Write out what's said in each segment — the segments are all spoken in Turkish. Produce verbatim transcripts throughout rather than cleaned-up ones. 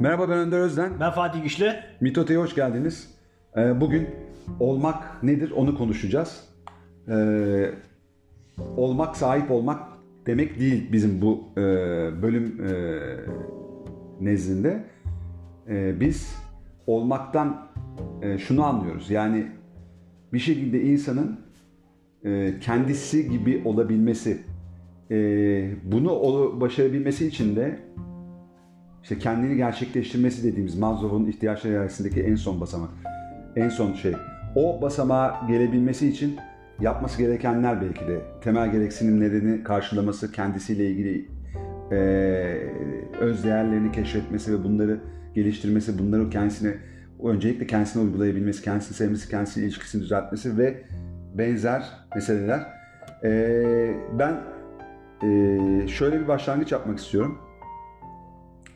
Merhaba, ben Önder Özden. Ben Fatih İçli. Mitote'ye hoş geldiniz. Bugün olmak nedir onu konuşacağız. Olmak, sahip olmak demek değil bizim bu bölüm nezdinde. Biz olmaktan şunu anlıyoruz. Yani bir şekilde insanın kendisi gibi olabilmesi, bunu başarabilmesi için de İşte kendini gerçekleştirmesi dediğimiz Maslow'un ihtiyaçlar hiyerarşisindeki en son basamak, en son şey. O basamağa gelebilmesi için yapması gerekenler belki de temel gereksinimlerini karşılaması, kendisiyle ilgili e, öz değerlerini keşfetmesi ve bunları geliştirmesi, bunları kendisine, öncelikle kendisine uygulayabilmesi, kendisini sevmesi, kendisiyle ilişkisini düzeltmesi ve benzer meseleler. E, ben e, şöyle bir başlangıç yapmak istiyorum.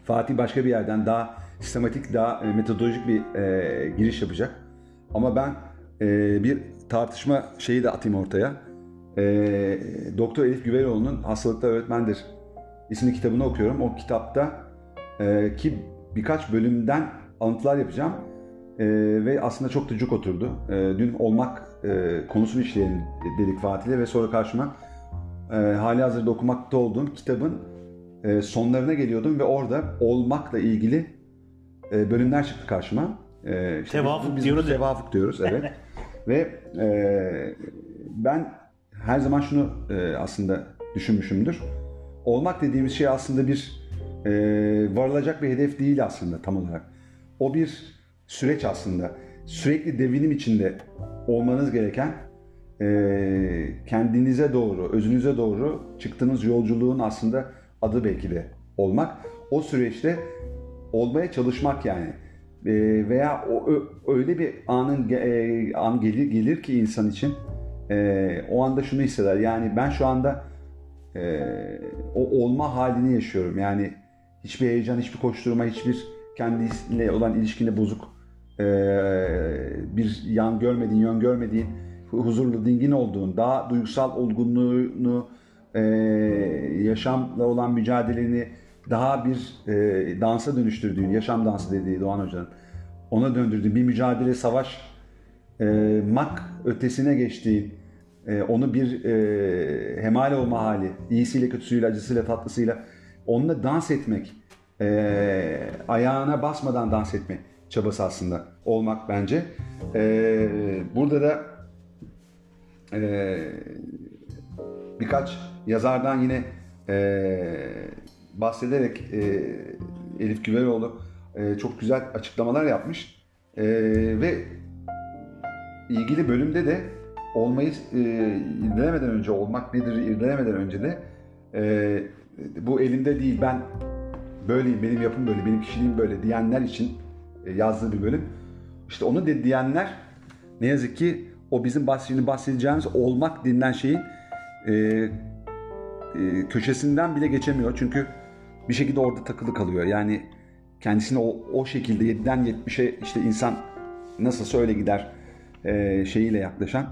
Fatih başka bir yerden daha sistematik, daha metodolojik bir e, giriş yapacak. Ama ben e, bir tartışma şeyi de atayım ortaya. E, Doktor Elif Güveroğlu'nun Hastalıkta Öğretmendir isimli kitabını okuyorum. O kitapta e, ki birkaç bölümden alıntılar yapacağım. E, ve aslında çok da cuk oturdu. E, dün olmak e, konusunu işleyelim dedik Fatih'le ve sonra karşıma e, hali hazırda okumakta olduğum kitabın sonlarına geliyordum ve orada olmakla ilgili bölümler çıktı karşıma. İşte tevafuk diyoruz. Tevafuk diyoruz, evet. Ve e, ben her zaman şunu e, aslında düşünmüşümdür. Olmak dediğimiz şey aslında bir e, varılacak bir hedef değil aslında tam olarak. O bir süreç aslında. Sürekli devinim içinde olmanız gereken, e, kendinize doğru, özünüze doğru çıktığınız yolculuğun aslında adı belki de olmak. O süreçte olmaya çalışmak yani. E, veya o, ö, öyle bir anın e, an gelir, gelir ki insan için e, o anda şunu hisseder. Yani ben şu anda e, o olma halini yaşıyorum. Yani hiçbir heyecan, hiçbir koşturma, hiçbir kendisiyle olan ilişkinde bozuk e, bir yan görmediğin, yön görmediğin, huzurlu, dingin olduğun, daha duygusal olgunluğunu, Ee, yaşamla olan mücadeleni daha bir e, dansa dönüştürdüğün, yaşam dansı dediği Doğan Hoca'nın ona döndürdüğün bir mücadele, savaş e, mak ötesine geçtiğin, e, onu bir e, hemale olma hali, iyisiyle kötüsüyle, acısıyla tatlısıyla onunla dans etmek, e, ayağına basmadan dans etme çabası aslında olmak bence. E, burada da e, birkaç yazardan yine e, bahsederek e, Elif Güveroğlu e, çok güzel açıklamalar yapmış. E, ve ilgili bölümde de olmayı e, irdelemeden önce, olmak nedir irdelemeden önce de e, bu elimde değil, ben böyleyim, benim yapım böyle, benim kişiliğim böyle diyenler için e, yazdığı bir bölüm. İşte onu de diyenler ne yazık ki o bizim bahsedeceğimiz olmak denilen şeyin E, e, köşesinden bile geçemiyor. Çünkü bir şekilde orada takılı kalıyor. Yani kendisini o, o şekilde yediden yetmişe işte insan nasılsa öyle gider e, şeyiyle yaklaşan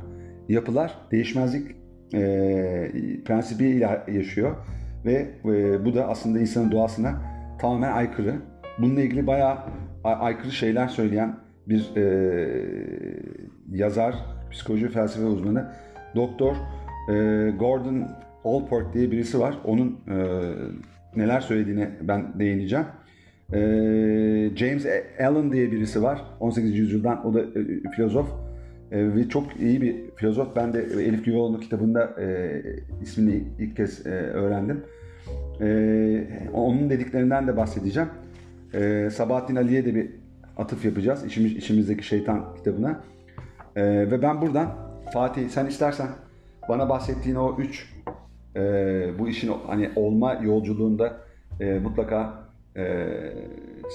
yapılar değişmezlik e, prensibiyle yaşıyor. Ve e, bu da aslında insanın doğasına tamamen aykırı. Bununla ilgili bayağı aykırı şeyler söyleyen bir e, yazar, psikoloji felsefe uzmanı Doktor Gordon Allport diye birisi var. Onun e, neler söylediğine ben değineceğim. E, James A. Allen diye birisi var. on sekizinci yüzyıldan. O da e, filozof. E, ve çok iyi bir filozof. Ben de Elif Güveroğlu'nun kitabında e, ismini ilk kez e, öğrendim. E, onun dediklerinden de bahsedeceğim. E, Sabahattin Ali'ye de bir atıf yapacağız. İçimiz, İçimizdeki Şeytan kitabına. E, ve ben buradan Fatih, sen istersen bana bahsettiğin o üç, e, bu işin hani olma yolculuğunda e, mutlaka e,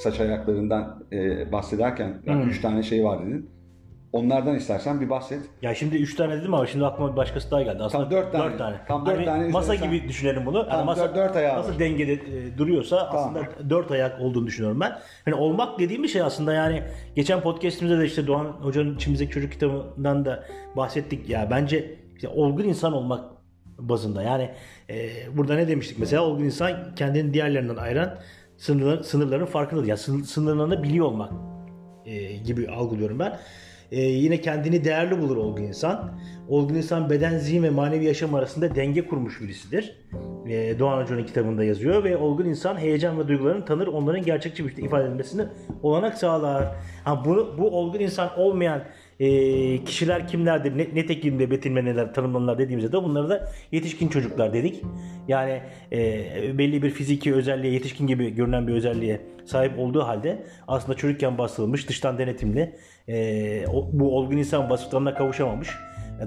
saç ayaklarından e, bahsederken yani hmm. üç tane şey var dedin. Onlardan istersen bir bahset. Ya şimdi üç tane dedim ama şimdi aklıma bir başkası daha geldi. Aslında tam dört tane. Dört tane. Tam dört hani tane masa gibi sen düşünelim bunu. Tam yani masa, dört, dört ayağı nasıl dengede e, duruyorsa tamam, aslında dört ayak olduğunu düşünüyorum ben. Hani olmak dediğim bir şey aslında yani geçen podcastimizde de işte Doğan Hoca'nın İçimizdeki Çocuk kitabından da bahsettik ya bence. İşte olgun insan olmak bazında yani e, burada ne demiştik mesela olgun insan kendini diğerlerinden ayıran sınırlar, sınırların farkındadır. Yani sınırlanabiliyor olmak e, gibi algılıyorum ben. E, yine kendini değerli bulur olgun insan. Olgun insan beden, zihin ve manevi yaşam arasında denge kurmuş birisidir. E, Doğan Hoca'nın kitabında yazıyor ve olgun insan heyecan ve duygularını tanır, onların gerçekçi bir şekilde ifade edilmesini olanak sağlar. Ha, bu, bu olgun insan olmayan e, kişiler kimlerdir, ne, ne tekimde betimleneler, tanımlanırlar dediğimizde de bunları da yetişkin çocuklar dedik. Yani e, belli bir fiziki özelliğe, yetişkin gibi görünen bir özelliğe sahip olduğu halde aslında çocukken bastırılmış, dıştan denetimli, e, bu olgun insan vasıflarına kavuşamamış,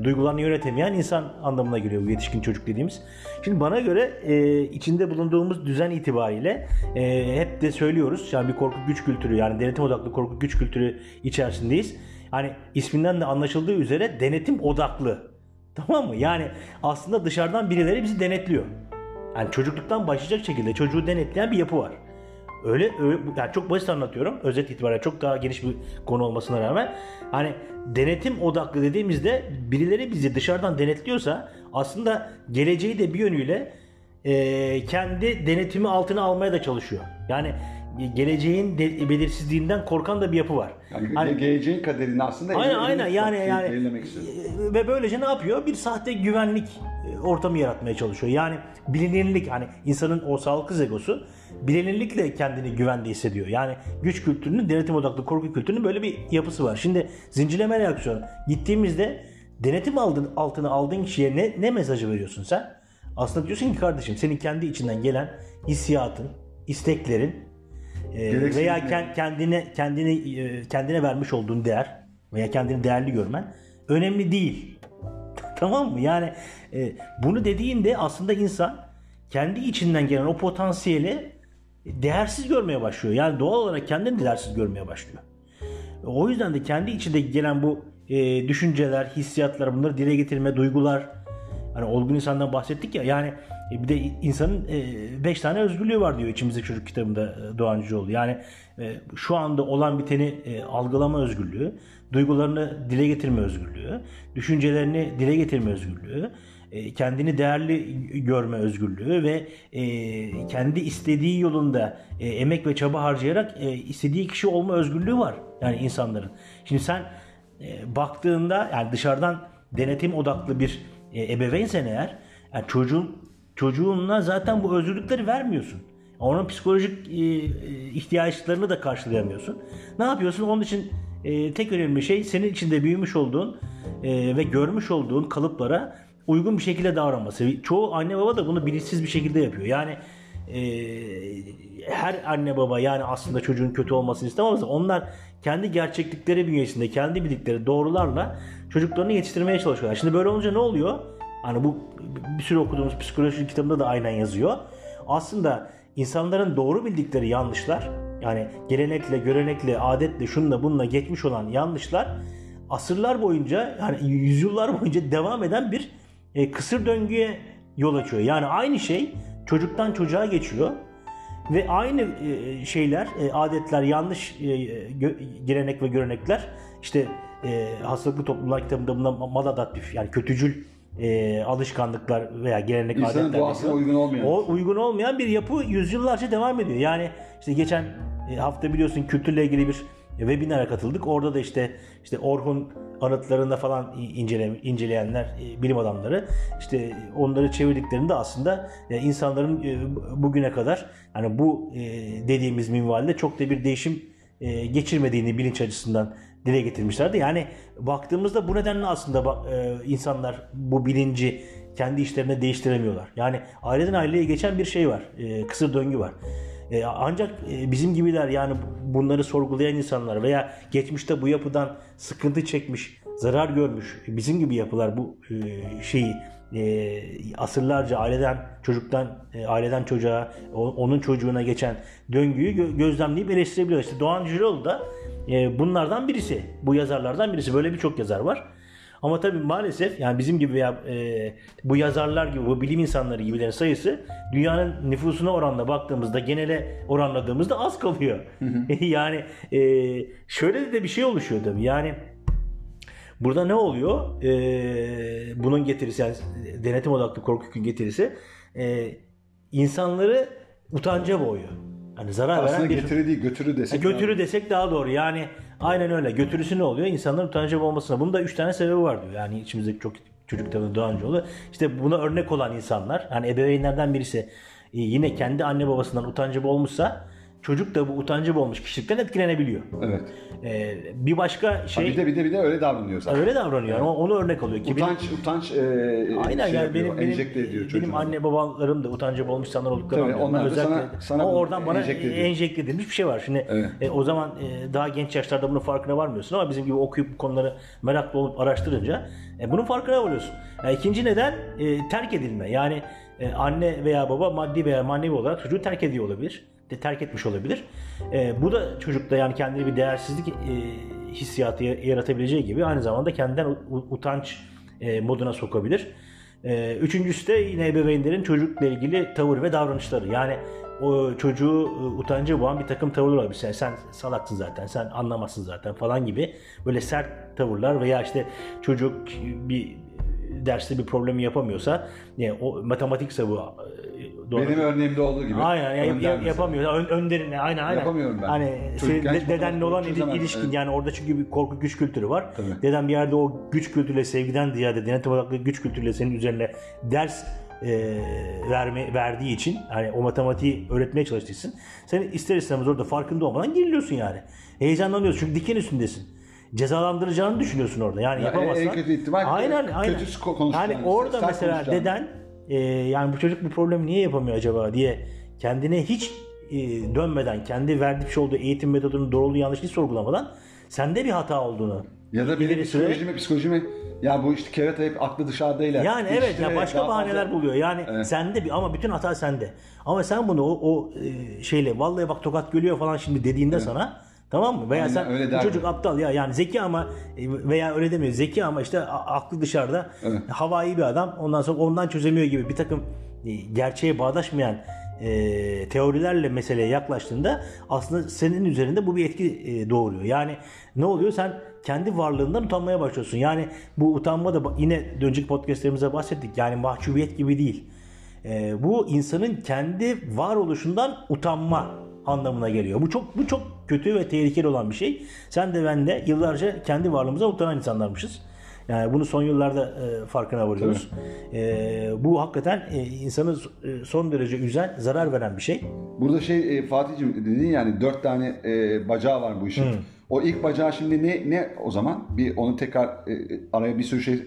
duygularını yönetemeyen insan anlamına geliyor bu yetişkin çocuk dediğimiz. Şimdi bana göre e, içinde bulunduğumuz düzen itibariyle e, hep de söylüyoruz. Yani bir korku güç kültürü, yani denetim odaklı korku güç kültürü içerisindeyiz. Hani isminden de anlaşıldığı üzere denetim odaklı. Tamam mı? Yani aslında dışarıdan birileri bizi denetliyor. Yani çocukluktan başlayacak şekilde çocuğu denetleyen bir yapı var. Öyle, öyle yani çok basit anlatıyorum. Özet itibariyle çok daha geniş bir konu olmasına rağmen hani denetim odaklı dediğimizde birileri bizi dışarıdan denetliyorsa aslında geleceği de bir yönüyle e, kendi denetimi altına almaya da çalışıyor. Yani geleceğin de, belirsizliğinden korkan da bir yapı var. Yani hani, geleceğin kaderini aslında aynen aynen yani yani ve böylece ne yapıyor? Bir sahte güvenlik ortamı yaratmaya çalışıyor. Yani bilinirlik, hani insanın o sağlıklı egosu bilinirlikle kendini güvende hissediyor. Yani güç kültürünün, denetim odaklı korku kültürünün böyle bir yapısı var. Şimdi zincirleme reaksiyonu. Gittiğimizde denetim aldın, altına aldığın kişiye ne, ne mesajı veriyorsun sen? Aslında diyorsun ki kardeşim, senin kendi içinden gelen hissiyatın, isteklerin e, veya kend, kendine kendine e, kendine vermiş olduğun değer veya kendini değerli görmen önemli değil. Tamam mı? Yani e, bunu dediğinde aslında insan kendi içinden gelen o potansiyeli değersiz görmeye başlıyor. Yani doğal olarak kendini değersiz görmeye başlıyor. O yüzden de kendi içindeki gelen bu e, düşünceler, hissiyatlar, bunları dile getirme, duygular. Hani olgun insandan bahsettik ya. Yani e, bir de insanın beş e, tane özgürlüğü var diyor İçimizdeki Çocuk kitabında e, Doğan Cüceloğlu. Yani e, şu anda olan biteni e, algılama özgürlüğü, duygularını dile getirme özgürlüğü, düşüncelerini dile getirme özgürlüğü, kendini değerli görme özgürlüğü ve kendi istediği yolunda emek ve çaba harcayarak istediği kişi olma özgürlüğü var yani insanların. Şimdi sen baktığında yani dışarıdan denetim odaklı bir ebeveynsen eğer, yani çocuğun çocuğuna zaten bu özgürlükleri vermiyorsun. Onun psikolojik ihtiyaçlarını da karşılayamıyorsun. Ne yapıyorsun? Onun için tek önemli şey senin içinde büyümüş olduğun ve görmüş olduğun kalıplara uygun bir şekilde davranması. Çoğu anne baba da bunu bilinçsiz bir şekilde yapıyor. Yani e, her anne baba yani aslında çocuğun kötü olmasını istemez. Onlar kendi gerçeklikleri bünyesinde, kendi bildikleri doğrularla çocuklarını yetiştirmeye çalışıyorlar. Şimdi böyle olunca ne oluyor? Hani bu bir sürü okuduğumuz psikoloji kitabında da aynen yazıyor. Aslında insanların doğru bildikleri yanlışlar, yani gelenekle, görenekle, adetle, şununla bununla geçmiş olan yanlışlar asırlar boyunca, yani yüzyıllar boyunca devam eden bir E, kısır döngüye yol açıyor. Yani aynı şey çocuktan çocuğa geçiyor ve aynı e, şeyler, e, adetler, yanlış e, gö- gelenek ve görenekler, işte e, Hastalıklı Toplumlar kitabında bundan maladaptif, yani kötücül e, alışkanlıklar veya gelenek, İnsanın adetler. İnsanın doğasına uygun olmayan. O uygun olmayan bir yapı yüzyıllarca devam ediyor. Yani işte geçen e, hafta biliyorsun kültürle ilgili bir webinara katıldık. Orada da işte işte Orhun anıtlarında falan incele, inceleyenler, bilim adamları, işte onları çevirdiklerinde aslında insanların bugüne kadar hani bu dediğimiz minvalde çok da bir değişim geçirmediğini bilinç açısından dile getirmişlerdi. Yani baktığımızda bu nedenle aslında insanlar bu bilinci kendi işlerine değiştiremiyorlar. Yani aileden aileye geçen bir şey var, kısır döngü var. Ancak bizim gibiler, yani bunları sorgulayan insanlar veya geçmişte bu yapıdan sıkıntı çekmiş, zarar görmüş bizim gibi yapılar bu şeyi asırlarca aileden çocuktan, aileden çocuğa, onun çocuğuna geçen döngüyü gözlemleyip eleştirebiliyor. İşte Doğan Cüceloğlu da bunlardan birisi, bu yazarlardan birisi. Böyle birçok yazar var. Ama tabii maalesef yani bizim gibi veya e, bu yazarlar gibi, bu bilim insanları gibilerin sayısı dünyanın nüfusuna oranla baktığımızda, genele oranladığımızda az kalıyor. Hı hı. Yani e, şöyle de bir şey oluşuyor tabii. Yani burada ne oluyor? E, bunun getirisi, yani denetim odaklı korku getirisi e, insanları utanca boğuyor. Hani zarar aslında veren bir... getiri değil, götürü desek. E, götürü yani. desek daha doğru. Yani aynen öyle. Götürüsü ne oluyor? İnsanların utancı olmasına. Bunun da üç tane sebebi var diyor. Yani içimizdeki çok çocuk kitabında Doğan Cüceloğlu. İşte buna örnek olan insanlar. Hani ebeveynlerden birisi yine kendi anne babasından utancı olmuşsa çocuk da bu utancı olmuş kişilikten etkilenebiliyor. Evet. Ee, bir başka şey... Ha, bir de bir de bir de öyle davranıyor zaten. Öyle davranıyor. Yani. Onu örnek alıyor. Ki utanç, benim... utanç e, aynen şey yani benim, enjekte ediyor çocuğu. Benim anne babalarım da utancı olmuş insanlar olduklarını anlıyor. Onlar özellikle sana, sana oradan bana enjekte, enjekte edilmiş bir şey var. Şimdi evet. e, o zaman e, daha genç yaşlarda bunun farkına varmıyorsun ama bizim gibi okuyup konuları meraklı olup araştırınca e, bunun farkına varıyorsun. E, ikinci neden e, terk edilme. Yani e, anne veya baba maddi veya manevi olarak çocuğu terk ediyor olabilir. De terk etmiş olabilir. E, bu da çocukta yani kendine bir değersizlik e, hissiyatı yaratabileceği gibi aynı zamanda kendinden utanç e, moduna sokabilir. E, üçüncüsü de yine ebeveynlerin çocukla ilgili tavır ve davranışları. Yani o çocuğu e, utancı boğan bir takım tavırlar olabilir. Yani sen salaksın zaten, sen anlamazsın zaten falan gibi böyle sert tavırlar veya işte çocuk bir derste bir problemi yapamıyorsa, yani o matematikse bu doğru. Benim örneğimde olduğu gibi. Aynen yani yap, yapamıyor. Ön, önderine aynen aynen. Yapamıyorum ben. Hani de, dedenle olan il, ilişkin evet. Yani orada çünkü bir korku güç kültürü var. Tabii. Deden bir yerde o güç kültürüyle sevgiden ziyade yönetim odaklı güç kültürüyle senin üzerine ders e, verme, verdiği için hani o matematiği öğretmeye çalıştıysın. Sen ister istemez orada farkında olmadan geriliyorsun yani. Heyecanlanıyorsun çünkü diken üstündesin. Cezalandıracağını düşünüyorsun orada. Yani ya yapamazsan. En kötü ihtimal. Aynen aynen. Yani orada mesela deden Ee, yani bu çocuk bu problemi niye yapamıyor acaba diye kendine hiç e, dönmeden, kendi verdiği olduğu eğitim metodunun doğruluğu yanlışlığı sorgulamadan sende bir hata olduğunu ya da benim psikolojimi, psikolojimi ya bu işte kerata hep aklı dışarıdayla yani evet ya başka bahaneler fazla buluyor yani evet. Sende bir ama bütün hata sende ama sen bunu o, o e, şeyle vallahi bak tokat geliyor falan şimdi dediğinde evet. Sana tamam mı? Veya aynen, sen bu çocuk aptal ya yani zeki ama veya öyle demiyor. Zeki ama işte aklı dışarıda evet. Havai bir adam. Ondan sonra ondan çözemiyor gibi bir takım gerçeğe bağdaşmayan e, teorilerle meseleye yaklaştığında aslında senin üzerinde bu bir etki e, doğuruyor. Yani ne oluyor? Sen kendi varlığından utanmaya başlıyorsun. Yani bu utanma da yine önceki podcastlerimize bahsettik. Yani mahcubiyet gibi değil. E, bu insanın kendi varoluşundan utanma anlamına geliyor. Bu çok bu çok kötü ve tehlikeli olan bir şey. Sen de ben de yıllarca kendi varlığımıza utanan insanlarmışız. Yani bunu son yıllarda e, farkına varıyoruz. E, bu hakikaten e, insanı son derece üzen, zarar veren bir şey. Burada şey e, Fatih'cim dediğin yani dört tane e, bacağı var bu işin. Hı. O ilk bacağı şimdi ne ne o zaman? Bir onu tekrar e, araya bir sürü şey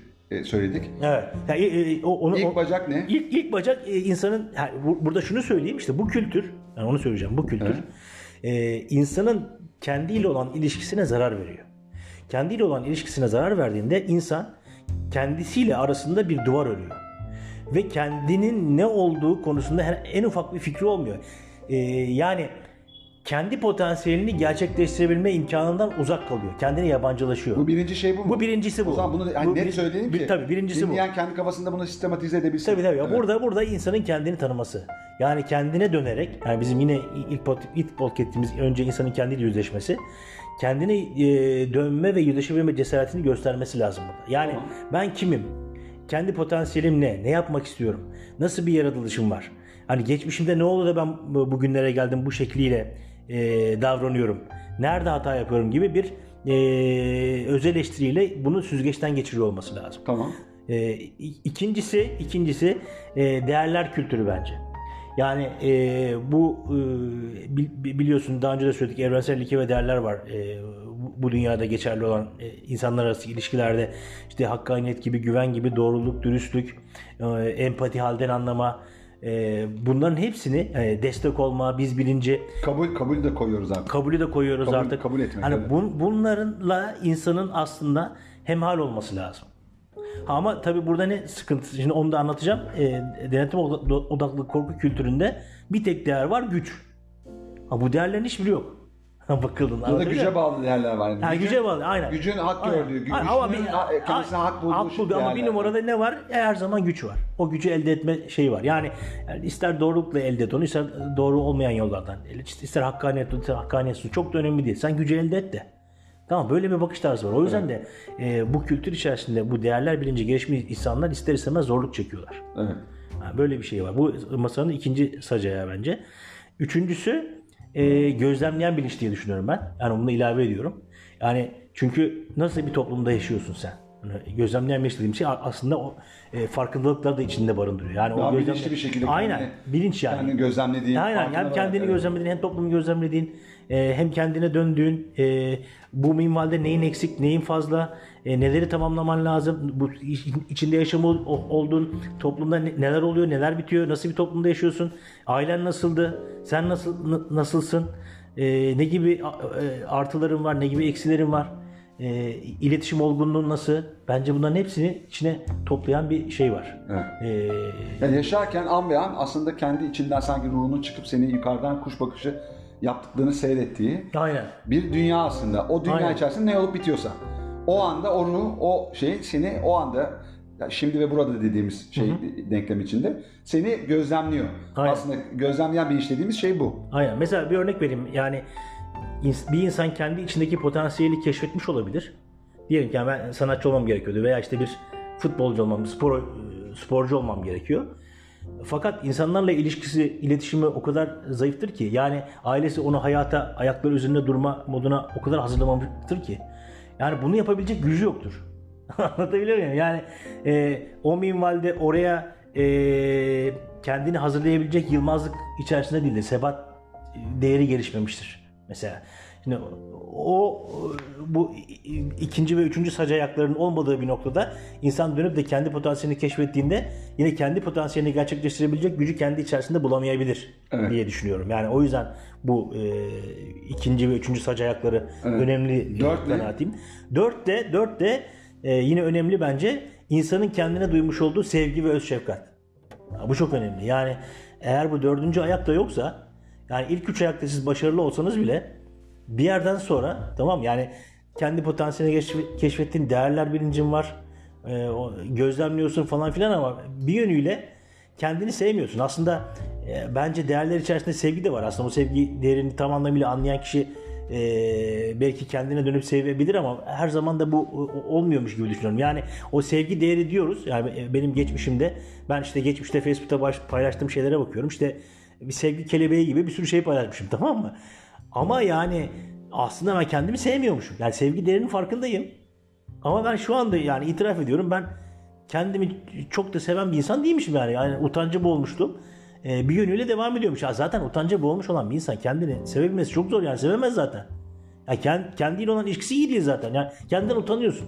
söyledik. Evet. Yani, e, o, onu, ilk bacak ne? İlk, ilk bacak e, insanın yani bu, burada şunu söyleyeyim işte bu kültür yani onu söyleyeceğim bu kültür evet. e, insanın kendiyle olan ilişkisine zarar veriyor. Kendiyle olan ilişkisine zarar verdiğinde insan kendisiyle arasında bir duvar örüyor. Ve kendinin ne olduğu konusunda en ufak bir fikri olmuyor. E, yani kendi potansiyelini gerçekleştirebilme imkanından uzak kalıyor. Kendine yabancılaşıyor. Bu birinci şey bu mu? Bu birincisi bu. O zaman bunu hani bu net bir, söyleyelim ki. Bir, tabii birincisi bu. Dinleyen kendi kafasında bunu sistematize edebilsin. Tabii tabii. Evet. Burada burada insanın kendini tanıması. Yani kendine dönerek, yani bizim yine ilk ilk podcast'imiz önce insanın kendiyle yüzleşmesi. Kendine e, dönme ve yüzleşebilme cesaretini göstermesi lazım burada. Yani tamam. Ben kimim? Kendi potansiyelim ne? Ne yapmak istiyorum? Nasıl bir yaratılışım var? Hani geçmişimde ne oldu da ben bugünlere geldim bu şekliyle e, davranıyorum. Nerede hata yapıyorum gibi bir e, öz eleştiriyle bunu süzgeçten geçiriyor olması lazım. Tamam. E, ikincisi, ikincisi e, değerler kültürü bence. Yani e, bu e, biliyorsun daha önce de söyledik evrensel ilke ve değerler var. E, bu dünyada geçerli olan e, insanlar arası ilişkilerde işte hakkaniyet gibi, güven gibi, doğruluk, dürüstlük, e, empati halden anlama. Bunların hepsini destek olma, biz bilinci kabul kabul de koyuyoruz artık. Kabulü de koyuyoruz kabul, artık. Kabul etmek. Hani evet. bun, bunlarınla insanın aslında hemhal olması lazım. Ama tabii burada ne sıkıntı? Şimdi onu da anlatacağım. Denetim odaklı korku kültüründe bir tek değer var, güç. Ha, bu değerlerin hiçbiri yok. Bakıldın. Burada güce bağlı değerler var. Yani. Yani gücün, güce bağlı, aynen. Gücün hak aynen. gördüğü, gücünün ama bir, kendisine a, hak bulduğu şey değerler. Ama bir numarada ne var? Her zaman güç var. O gücü elde etme şeyi var. Yani ister doğrulukla elde et onu, ister doğru olmayan yollardan, ister hakkaniyet, ister hakkaniyetsiz. Çok da önemli değil. Sen gücü elde et de. Tamam böyle bir bakış tarzı var. O yüzden evet. de e, bu kültür içerisinde bu değerler bilinci gelişmiş insanlar ister istemez zorluk çekiyorlar. Evet. Yani böyle bir şey var. Bu masanın ikinci sacağı bence. Üçüncüsü e, gözlemleyen bilinç diye düşünüyorum ben. Yani bunu ilave ediyorum. Yani çünkü nasıl bir toplumda yaşıyorsun sen? Yani gözlemleyen bilinç dediğim şey aslında o e, farkındalıkları da içinde barındırıyor. Yani daha o bilinçli bir şekilde. Aynen. Kendini, bilinç yani. Kendini gözlemlediğin. Aynen. Hem kendini gözlemlediğin, hem toplumu gözlemlediğin, e, hem kendine döndüğün, e, bu minvalde neyin eksik, neyin fazla, e, neleri tamamlaman lazım, bu içinde yaşamı olduğun toplumda neler oluyor, neler bitiyor, nasıl bir toplumda yaşıyorsun, ailen nasıldı, sen nasıl n- nasılsın, e, ne gibi artıların var, ne gibi eksilerin var. E, iletişim olgunluğu nasıl? Bence bunların hepsini içine toplayan bir şey var. Evet. E, yani yaşarken an ve an aslında kendi içinden sanki ruhunun çıkıp seni yukarıdan kuş bakışı yaptıklarını seyrettiği aynen. bir dünya aslında. O dünya aynen. içerisinde ne olup bitiyorsa o anda onu, o şey seni o anda yani şimdi ve burada dediğimiz şey hı hı. denklem içinde seni gözlemliyor. Aynen. Aslında gözlemleyen bir işlediğimiz şey bu. Aynen. Mesela bir örnek vereyim. Yani bir insan kendi içindeki potansiyeli keşfetmiş olabilir. Diyelim ki yani ben sanatçı olmam gerekiyordu veya işte bir futbolcu olmam, spor, sporcu olmam gerekiyor. Fakat insanlarla ilişkisi, iletişimi o kadar zayıftır ki yani ailesi onu hayata ayakları üzerinde durma moduna o kadar hazırlamamıştır ki. Yani bunu yapabilecek gücü yoktur. Anlatabiliyor muyum? Yani e, o minvalde oraya e, kendini hazırlayabilecek yılmazlık içerisinde değildir. Sebat değeri gelişmemiştir. Mesela şimdi o bu ikinci ve üçüncü sac ayaklarının olmadığı bir noktada insan dönüp de kendi potansiyelini keşfettiğinde yine kendi potansiyelini gerçekleştirebilecek gücü kendi içerisinde bulamayabilir evet. diye düşünüyorum. Yani o yüzden bu e, ikinci ve üçüncü sac ayakları evet. önemli. Dört ne? Dört de, dört de e, yine önemli bence insanın kendine duymuş olduğu sevgi ve öz şefkat. Bu çok önemli. Yani eğer bu dördüncü ayak da yoksa yani ilk üç ayakta siz başarılı olsanız bile bir yerden sonra tamam yani kendi potansiyelini keşfettiğin değerler bilincin var, e, o, gözlemliyorsun falan filan ama bir yönüyle kendini sevmiyorsun. Aslında e, bence değerler içerisinde sevgi de var. Aslında bu sevgi değerini tam anlamıyla anlayan kişi e, belki kendine dönüp sevebilir ama her zaman da bu o, olmuyormuş gibi düşünüyorum. Yani o sevgi değeri diyoruz. Yani benim geçmişimde ben işte geçmişte Facebook'ta baş, paylaştığım şeylere bakıyorum. İşte bir sevgi kelebeği gibi bir sürü şey paylaşmışım tamam mı? Ama yani aslında ben kendimi sevmiyormuşum. Yani sevgi değerinin farkındayım. Ama ben şu anda yani itiraf ediyorum ben kendimi çok da seven bir insan değilmişim yani. Yani utanca boğulmuştum. Ee, bir yönüyle devam ediyormuş. Ya zaten utanca boğulmuş olan bir insan kendini sevebilmesi çok zor yani sevemez zaten. Ya kend, kendiyle olan ilişkisi iyi değil zaten. Yani kendinden utanıyorsun.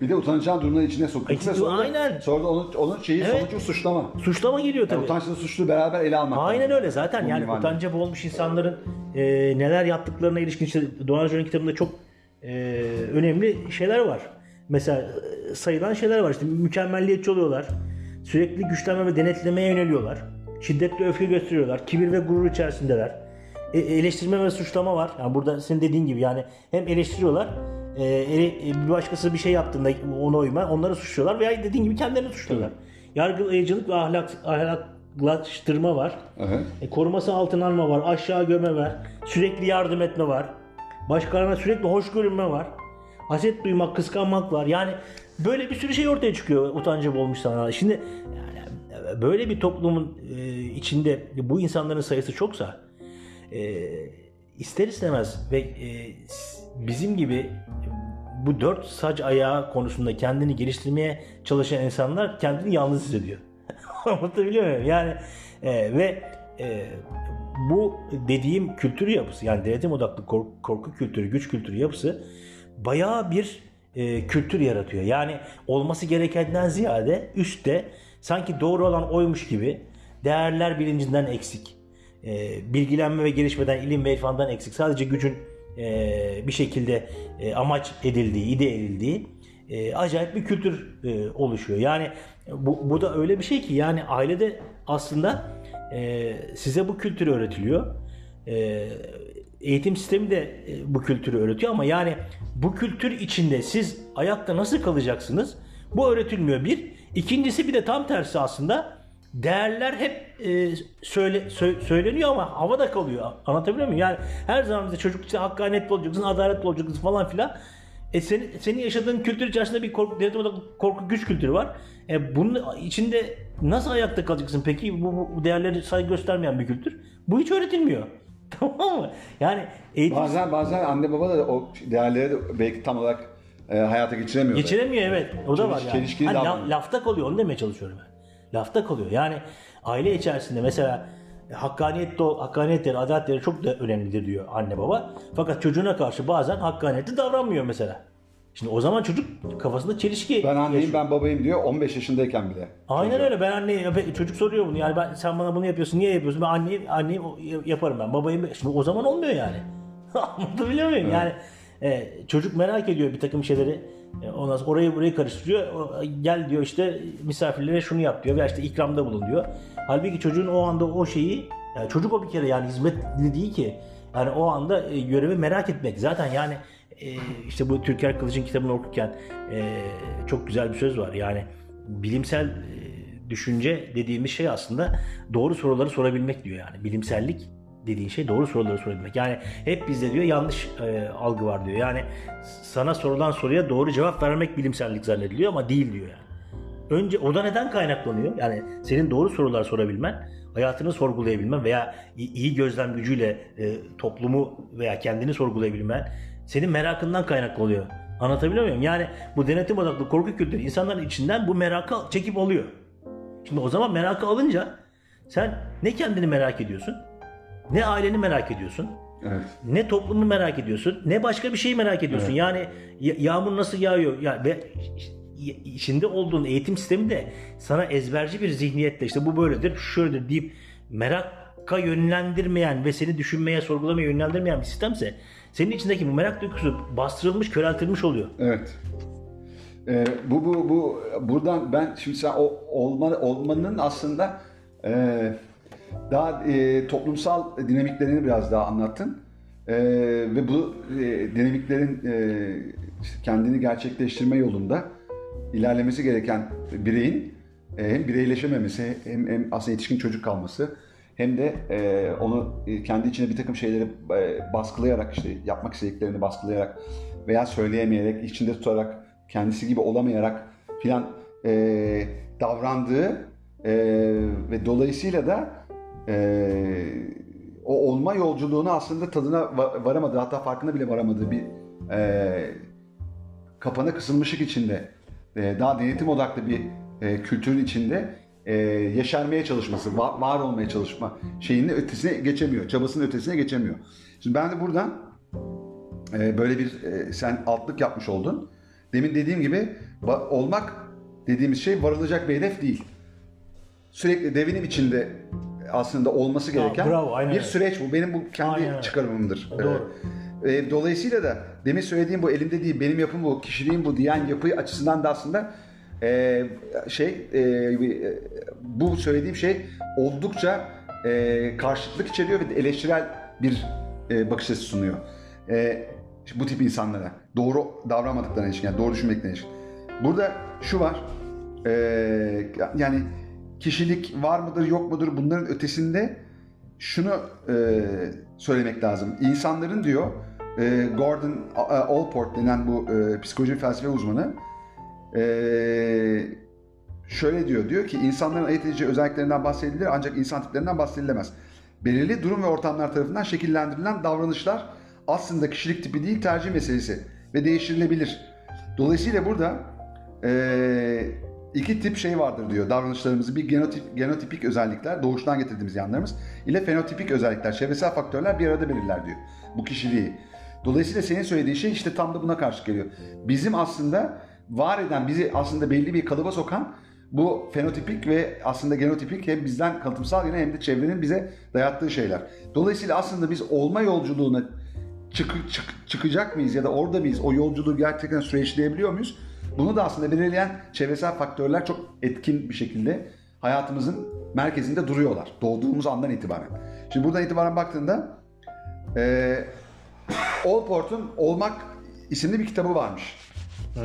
Bir de utanacağın durumların içine sokuyorsun. Sonra, aynen. Sonra da onun, onun şeyi evet. sonucu suçlama. Suçlama geliyor tabii. Yani utançla suçlu beraber ele almak. Aynen yani. Öyle zaten. Bunun yani imanı. Utanca boğulmuş insanların e, neler yaptıklarına ilişkin işte Doğan Cüceloğlu'nun kitabında çok e, önemli şeyler var. Mesela sayılan şeyler var. İşte mükemmelliyetçi oluyorlar. Sürekli güçlenme ve denetlemeye yöneliyorlar. Şiddetli öfke gösteriyorlar. Kibir ve gurur içerisindeler. E, eleştirme ve suçlama var. Yani burada senin dediğin gibi yani hem eleştiriyorlar bir başkası bir şey yaptığında ona uyma, onları suçluyorlar veya dediğin gibi kendilerini suçluyorlar. Evet. Yargılayıcılık ve ahlak, ahlaklaştırma var. Evet. E, koruması altına alma var, aşağı gömme var, sürekli yardım etme var, başkalarına sürekli hoş görünme var, haset duymak, kıskanmak var. Yani böyle bir sürü şey ortaya çıkıyor utancı olmuş insanlar. Şimdi yani böyle bir toplumun e, içinde bu insanların sayısı çoksa e, ister istemez ve e, bizim gibi bu dört saç ayağı konusunda kendini geliştirmeye çalışan insanlar kendini yalnız hissediyor. Anlatabiliyor muyum? Yani e, ve e, bu dediğim kültür yapısı yani denetim odaklı korku, korku kültürü, güç kültürü yapısı bayağı bir e, kültür yaratıyor. Yani olması gerekenden ziyade üstte sanki doğru olan oymuş gibi değerler bilincinden eksik. E, bilgilenme ve gelişmeden, ilim ve irfandan eksik. Sadece gücün Ee, bir şekilde e, amaç edildiği, ide edildiği e, acayip bir kültür e, oluşuyor. Yani bu, bu da öyle bir şey ki yani ailede aslında e, size bu kültürü öğretiliyor. E, eğitim sistemi de e, bu kültürü öğretiyor ama yani bu kültür içinde siz ayakta nasıl kalacaksınız? Bu öğretilmiyor bir. İkincisi bir de tam tersi aslında değerler hep e, söyle, sö- söyleniyor ama havada kalıyor. Anlatabiliyor muyum? Yani her zaman bize çocuk için hakkaniyetli olacaksın, adaletli olacaksın falan filan. E senin, senin yaşadığın kültür içerisinde bir korku, devlet odaklı korku güç kültürü var. E bunun içinde nasıl ayakta kalacaksın peki? Bu, bu değerlere saygı göstermeyen bir kültür. Bu hiç öğretilmiyor. Tamam mı? Yani eğitim... Bazen bazen anne baba da o değerleri de belki tam olarak e, hayata geçiremiyor. Geçiremiyor yani. Evet. O da var yani. Hani la, lafta kalıyor. Onu demeye çalışıyorum ben. Lafta kalıyor. Yani aile içerisinde mesela hakkaniyet, hakkaniyet değeri, adalet değeri çok da önemlidir diyor anne baba. Fakat çocuğuna karşı bazen hakkaniyetli davranmıyor mesela. Şimdi o zaman çocuk kafasında çelişki. Ben anneyim, yaşıyor. Ben babayım diyor on beş yaşındayken bile. Aynen çocuğa. Öyle. Ben anneyim. Çocuk soruyor bunu. Yani ben, sen bana bunu yapıyorsun. Niye yapıyorsun? Ben anneyim, anneyim yaparım ben. Babayım. Şimdi o zaman olmuyor yani. Anlatabiliyor muyum? Evet. Yani e, çocuk merak ediyor bir takım şeyleri. Ondan sonra orayı burayı karıştırıyor. Gel diyor işte misafirlere şunu yap diyor. Veya işte ikramda bulun diyor. Halbuki çocuğun o anda o şeyi, yani çocuk o bir kere yani hizmetli değil ki. Yani o anda görevi merak etmek. Zaten yani Ee, işte bu Türker Kılıç'ın kitabını okurken e, çok güzel bir söz var. Yani bilimsel e, düşünce dediğimiz şey aslında doğru soruları sorabilmek diyor yani. Bilimsellik dediğin şey doğru soruları sorabilmek. Yani hep bizde diyor yanlış e, algı var diyor. Yani sana sorulan soruya doğru cevap vermek bilimsellik zannediliyor ama değil diyor yani. Önce o da neden kaynaklanıyor? Yani senin doğru sorular sorabilmen, hayatını sorgulayabilmen veya iyi gözlem gücüyle e, toplumu veya kendini sorgulayabilmen senin merakından kaynaklanıyor. Anlatabiliyor muyum? Yani bu denetim odaklı korku kültürü insanların içinden bu merakı çekip alıyor. Şimdi o zaman merakı alınca sen ne kendini merak ediyorsun, ne aileni merak ediyorsun, evet, ne toplumunu merak ediyorsun, ne başka bir şeyi merak ediyorsun. Evet. Yani yağmur nasıl yağıyor? Ya, ve içinde olduğun eğitim sistemi de sana ezberci bir zihniyetle işte bu böyledir, şöyledir deyip meraka yönlendirmeyen ve seni düşünmeye, sorgulamaya yönlendirmeyen bir sistemse senin içindeki bu merak duygusu bastırılmış, köreltilmiş oluyor. Evet. Ee, bu bu bu buradan ben şimdi sen o olma, olmanın aslında e, daha e, toplumsal dinamiklerini biraz daha anlattın e, ve bu e, dinamiklerin e, kendini gerçekleştirme yolunda ilerlemesi gereken bireyin e, hem bireyleşememesi hem, hem aslında yetişkin çocuk kalması. Hem de e, onu kendi içine bir takım şeyleri e, baskılayarak, işte yapmak istediklerini baskılayarak veya söyleyemeyerek, içinde tutarak, kendisi gibi olamayarak filan e, davrandığı e, ve dolayısıyla da e, o olma yolculuğunu aslında tadına varamadığı, hatta farkına bile varamadığı bir e, kapana kısılmışlık içinde, e, daha denetim odaklı bir e, kültürün içinde Ee, yaşarmaya çalışması, var, var olmaya çalışma şeyinin ötesine geçemiyor, çabasının ötesine geçemiyor. Şimdi ben de buradan e, böyle bir e, sen altlık yapmış oldun. Demin dediğim gibi ba- olmak dediğimiz şey varılacak bir hedef değil. Sürekli devinim içinde aslında olması gereken, aa, bravo, aynen, bir süreç bu. Benim bu kendi aynen çıkarımımdır. Doğru. Ee, e, dolayısıyla da demin söylediğim bu elimde değil, benim yapım bu, kişiliğim bu diyen yapı açısından da aslında Ee, şey e, bu söylediğim şey oldukça e, karşıtlık içeriyor ve eleştirel bir e, bakış açısı sunuyor. E, bu tip insanlara doğru davranmadıklarına ilişkin, yani doğru düşünmeklerine ilişkin. Burada şu var, e, yani kişilik var mıdır yok mudur bunların ötesinde şunu e, söylemek lazım. İnsanların diyor e, Gordon Allport denen bu e, psikoloji felsefe uzmanı, Ee, şöyle diyor, diyor ki insanların ayırt edici özelliklerinden bahsedilir ancak insan tiplerinden bahsedilemez. Belirli durum ve ortamlar tarafından şekillendirilen davranışlar aslında kişilik tipi değil, tercih meselesi ve değiştirilebilir. Dolayısıyla burada ee, iki tip şey vardır diyor davranışlarımızı. Bir genotip, genotipik özellikler, doğuştan getirdiğimiz yanlarımız ile fenotipik özellikler, çevresel faktörler bir arada belirler diyor bu kişiliği. Dolayısıyla senin söylediğin şey işte tam da buna karşı geliyor. Bizim aslında var eden, bizi aslında belli bir kalıba sokan bu fenotipik ve aslında genotipik hem bizden kalıtsal yine hem de çevrenin bize dayattığı şeyler. Dolayısıyla aslında biz olma yolculuğuna çık, çık, çıkacak mıyız ya da orada mıyız? O yolculuğu gerçekten süreçleyebiliyor muyuz? Bunu da aslında belirleyen çevresel faktörler çok etkin bir şekilde hayatımızın merkezinde duruyorlar. Doğduğumuz andan itibaren. Şimdi buradan itibaren baktığında e, Allport'un Olmak isimli bir kitabı varmış. Hmm.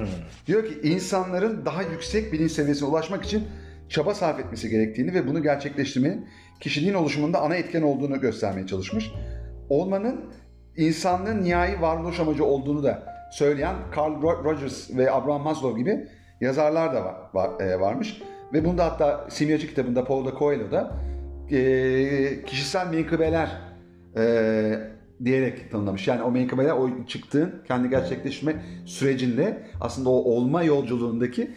Diyor ki insanların daha yüksek bilinç seviyesine ulaşmak için çaba sarf etmesi gerektiğini ve bunu gerçekleştirmenin kişiliğin oluşumunda ana etken olduğunu göstermeye çalışmış. Olmanın insanlığın nihai varoluş amacı olduğunu da söyleyen Carl Rogers ve Abraham Maslow gibi yazarlar da var, var, e, varmış. Ve bunda hatta Simyacı kitabında Paulo Coelho'da e, kişisel menkıbeler e, diyerek tanımlamış. Yani o menkıbeden o çıktığın kendi gerçekleştirme sürecinde aslında o olma yolculuğundaki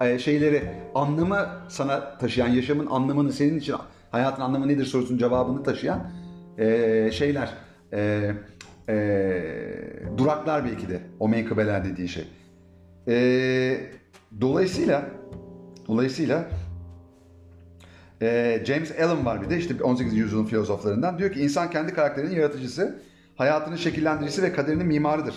e, şeyleri, anlamı sana taşıyan, yaşamın anlamını, senin için hayatın anlamı nedir sorusunun cevabını taşıyan e, şeyler, e, e, duraklar belki de o menkıbeler dediği şey. E, dolayısıyla dolayısıyla e, James Allen var bir de, işte on sekizinci yüzyılın filozoflarından. Diyor ki insan kendi karakterinin yaratıcısı, hayatının şekillendiricisi ve kaderinin mimarıdır.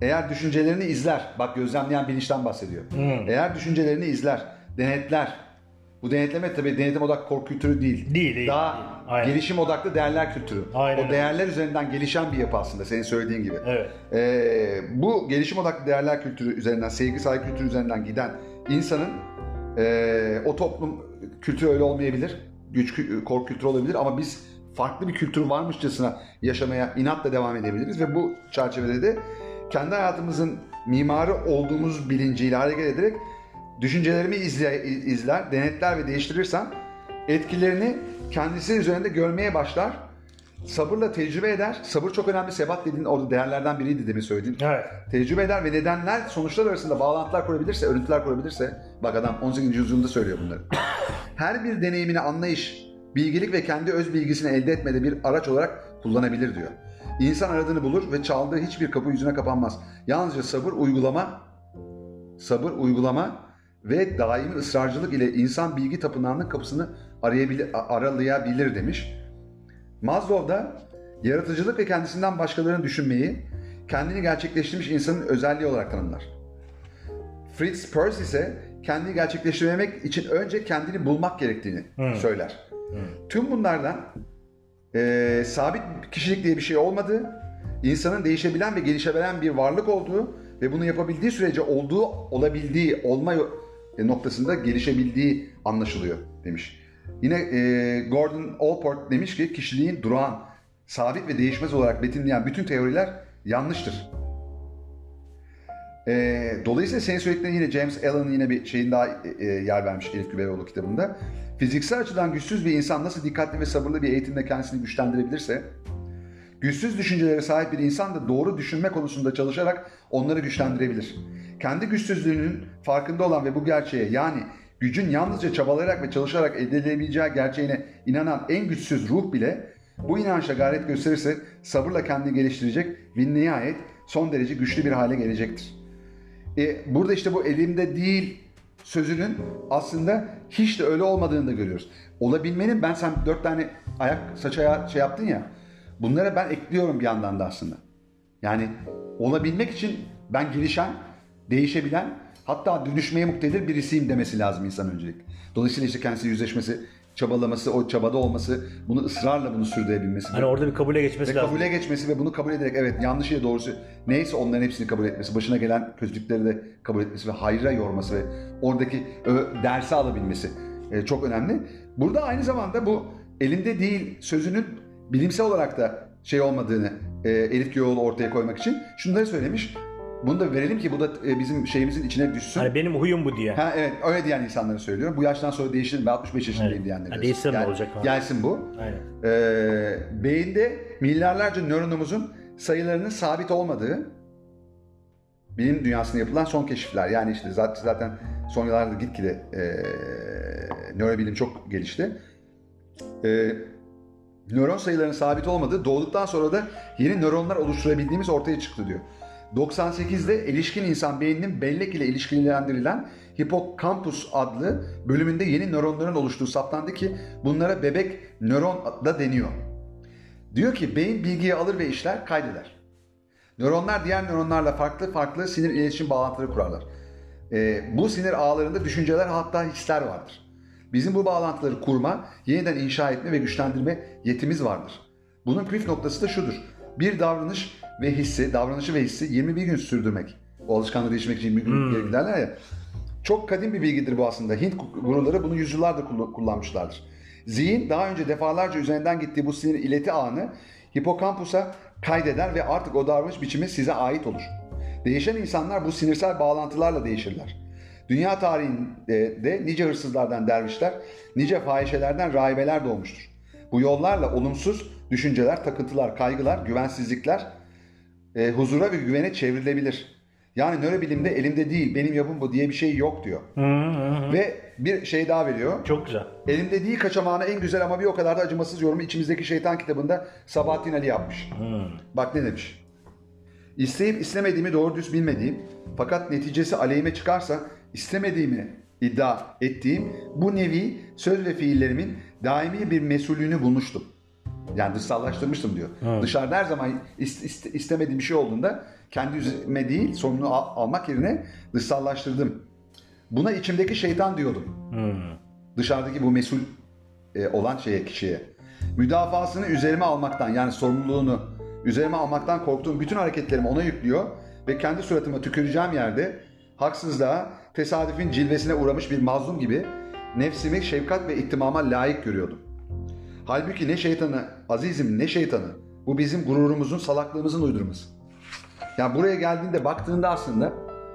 Eğer düşüncelerini izler, bak gözlemleyen bilinçten bahsediyor. Hmm. Eğer düşüncelerini izler, denetler. Bu denetleme tabii denetim odaklı korku kültürü değil. Değil, değil. Daha değil. Gelişim odaklı değerler kültürü. Aynen. O değerler üzerinden gelişen bir yapı aslında, senin söylediğin gibi. Evet. E, bu gelişim odaklı değerler kültürü üzerinden, sevgi saygı kültürü üzerinden giden insanın e, o toplum kültürü öyle olmayabilir. Güç korku kültürü olabilir ama biz farklı bir kültür varmışçasına yaşamaya inatla devam edebiliriz ve bu çerçevede de kendi hayatımızın mimarı olduğumuz bilinciyle hareket ederek düşüncelerimi izle, izler, denetler ve değiştirirsem etkilerini kendisi üzerinde görmeye başlar. Sabırla tecrübe eder. Sabır çok önemli. Sebat dediğin orada değerlerden biriydi demin söylediğim. Evet. Tecrübe eder ve nedenler sonuçlar arasında bağlantılar kurabilirse, örüntüler kurabilirse, bak adam on sekizinci yüzyılda söylüyor bunları. Her bir deneyimini anlayış, bilgelik ve kendi öz bilgisini elde etmede bir araç olarak kullanabilir diyor. İnsan aradığını bulur ve çaldığı hiçbir kapı yüzüne kapanmaz. Yalnızca sabır, uygulama, sabır, uygulama ve daimi ısrarcılık ile insan bilgi tapınağının kapısını aralayabilir demiş. Maslow da yaratıcılık ve kendisinden başkalarını düşünmeyi kendini gerçekleştirmiş insanın özelliği olarak tanımlar. Fritz Perls ise kendini gerçekleştirmek için önce kendini bulmak gerektiğini hmm. söyler. Hmm. Tüm bunlardan e, sabit kişilik diye bir şey olmadığı, insanın değişebilen ve gelişebilen bir varlık olduğu ve bunu yapabildiği sürece olduğu, olabildiği, olma noktasında gelişebildiği anlaşılıyor demiş. Yine e, Gordon Allport demiş ki kişiliğin durağan, sabit ve değişmez olarak betimleyen bütün teoriler yanlıştır. E, dolayısıyla senin söylediğin yine James Allen'ın yine bir şeyin daha e, yer vermiş Elif Güveroğlu kitabında. Fiziksel açıdan güçsüz bir insan nasıl dikkatli ve sabırlı bir eğitimle kendisini güçlendirebilirse, güçsüz düşüncelere sahip bir insan da doğru düşünme konusunda çalışarak onları güçlendirebilir. Kendi güçsüzlüğünün farkında olan ve bu gerçeğe, yani gücün yalnızca çabalayarak ve çalışarak elde edilebileceği gerçeğine inanan en güçsüz ruh bile bu inançla gayret gösterirse sabırla kendini geliştirecek ve nihayet son derece güçlü bir hale gelecektir. E, burada işte bu elimde değil sözünün aslında hiç de öyle olmadığını da görüyoruz. Olabilmenin, ben sen dört tane ayak, saç ayağı şey yaptın ya, bunlara ben ekliyorum bir yandan da aslında. Yani olabilmek için ben gelişen, değişebilen, hatta dönüşmeye muktedir birisiyim demesi lazım insan öncelikle. Dolayısıyla işte kendisi yüzleşmesi, çabalaması, o çabada olması, bunu ısrarla bunu sürdürebilmesi. Hani orada bir kabule geçmesi ve lazım. Kabule geçmesi ve bunu kabul ederek, evet, yanlışı ya doğrusu neyse onların hepsini kabul etmesi, başına gelen kötülükleri de kabul etmesi ve hayra yorması ve oradaki ö, dersi alabilmesi e, çok önemli. Burada aynı zamanda bu elinde değil sözünün bilimsel olarak da şey olmadığını e, Elif Güveroğlu ortaya koymak için şunları söylemiş. Bunu da verelim ki bu da e, bizim şeyimizin içine düşsün. Hani benim huyum bu diye. Ha, evet, öyle diyen insanlara söylüyorum. Bu yaştan sonra değişir mi? altmış beş yaşındayım evet. diyenlere. Ha, değişsin yani, mi olacak? Falan. Gelsin bu. Aynen. E, beyinde milyarlarca nöronumuzun sayılarının sabit olmadığı bilim dünyasında yapılan son keşifler. Yani işte zaten, zaten son yıllarda gitgide e, nörobilim çok gelişti. E, Nöron sayılarının sabit olmadığı, doğduktan sonra da yeni nöronlar oluşturabildiğimiz ortaya çıktı diyor. doksan sekizde erişkin insan beyninin bellek ile ilişkilendirilen hipokampus adlı bölümünde yeni nöronların oluştuğu saptandı ki bunlara bebek nöron da deniyor. Diyor ki beyin bilgiyi alır ve işler, kaydeder. Nöronlar diğer nöronlarla farklı farklı sinir iletişim bağlantıları kurarlar. E, bu sinir ağlarında düşünceler, hatta hisler vardır. Bizim bu bağlantıları kurma, yeniden inşa etme ve güçlendirme yetimiz vardır. Bunun püf noktası da şudur. Bir davranış ve hissi, davranışı ve hissi yirmi bir gün sürdürmek. O alışkanlığı değişmek için yirmi gün hmm. giderler ya. Çok kadim bir bilgidir bu aslında. Hint gururları bunu yüzyıllardır kullanmışlardır. Zihin daha önce defalarca üzerinden gittiği bu sinir ileti ağını hipokampusa kaydeder ve artık o davranış biçimi size ait olur. Değişen insanlar bu sinirsel bağlantılarla değişirler. Dünya tarihinde nice hırsızlardan dervişler, nice fahişelerden rahibeler doğmuştur. Bu yollarla olumsuz, Düşünceler, takıntılar, kaygılar, güvensizlikler e, huzura ve güvene çevrilebilir. Yani nörobilimde elimde değil, benim yapım bu diye bir şey yok diyor. Hı hı hı. Ve bir şey daha veriyor. Çok güzel. Elimde değil kaçamağına en güzel ama bir o kadar da acımasız yorumu İçimizdeki Şeytan kitabında Sabahattin Ali yapmış. Hı. Bak ne demiş. İsteyip istemediğimi doğru düz bilmediğim, fakat neticesi aleyhime çıkarsa istemediğimi iddia ettiğim bu nevi söz ve fiillerimin daimi bir mesulünü bulmuştum. Yani dışsallaştırmıştım diyor. Evet. Dışarıda her zaman ist- ist- istemediğim bir şey olduğunda kendi üzerime değil sorumluluğu al- almak yerine dışsallaştırdım. Buna içimdeki şeytan diyordum. Hmm. Dışarıdaki bu mesul e, olan şeye, kişiye. Müdafasını üzerime almaktan, yani sorumluluğunu üzerime almaktan korktuğum bütün hareketlerimi ona yüklüyor ve kendi suratıma tüküreceğim yerde haksızlığa, tesadüfün cilvesine uğramış bir mazlum gibi nefsimi şefkat ve ihtimama layık görüyordum. Halbuki ne şeytanı, azizim ne şeytanı, bu bizim gururumuzun, salaklığımızın uydurması. Yani buraya geldiğinde, baktığında aslında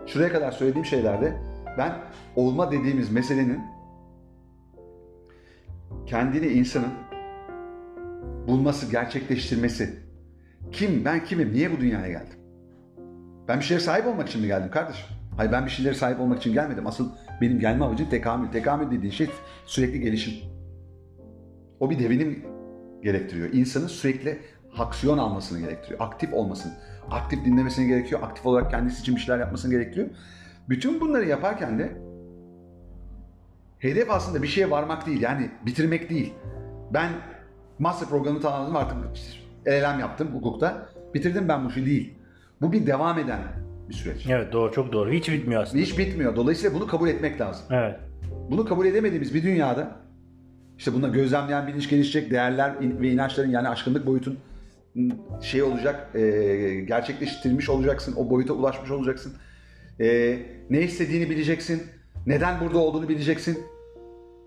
şuraya kadar söylediğim şeylerde ben olma dediğimiz meselenin kendini insanın bulması, gerçekleştirmesi. Kim, ben kimim, niye bu dünyaya geldim? Ben bir şeye sahip olmak için mi geldim kardeşim? Hayır, ben bir şeylere sahip olmak için gelmedim. Asıl benim gelme amacım tekamül. Tekamül dediğin şey sürekli gelişim. O bir devinim gerektiriyor. İnsanın sürekli aksiyon almasını gerektiriyor. Aktif olmasını, aktif dinlemesini gerekiyor. Aktif olarak kendisi için bir şeyler yapmasını gerektiriyor. Bütün bunları yaparken de hedef aslında bir şeye varmak değil. Yani bitirmek değil. Ben master programını tamamladım, artık elelem yaptım hukukta. Bitirdim ben bu işi değil. Bu bir devam eden bir süreç. Evet, doğru, çok doğru. Hiç bitmiyor aslında. Hiç bitmiyor. Dolayısıyla bunu kabul etmek lazım. Evet. Bunu kabul edemediğimiz bir dünyada işte buna gözlemleyen bilinç gelişecek, değerler ve inançların, yani aşkınlık boyutun şey olacak, e, gerçekleştirmiş olacaksın, o boyuta ulaşmış olacaksın. E, ne istediğini bileceksin, neden burada olduğunu bileceksin.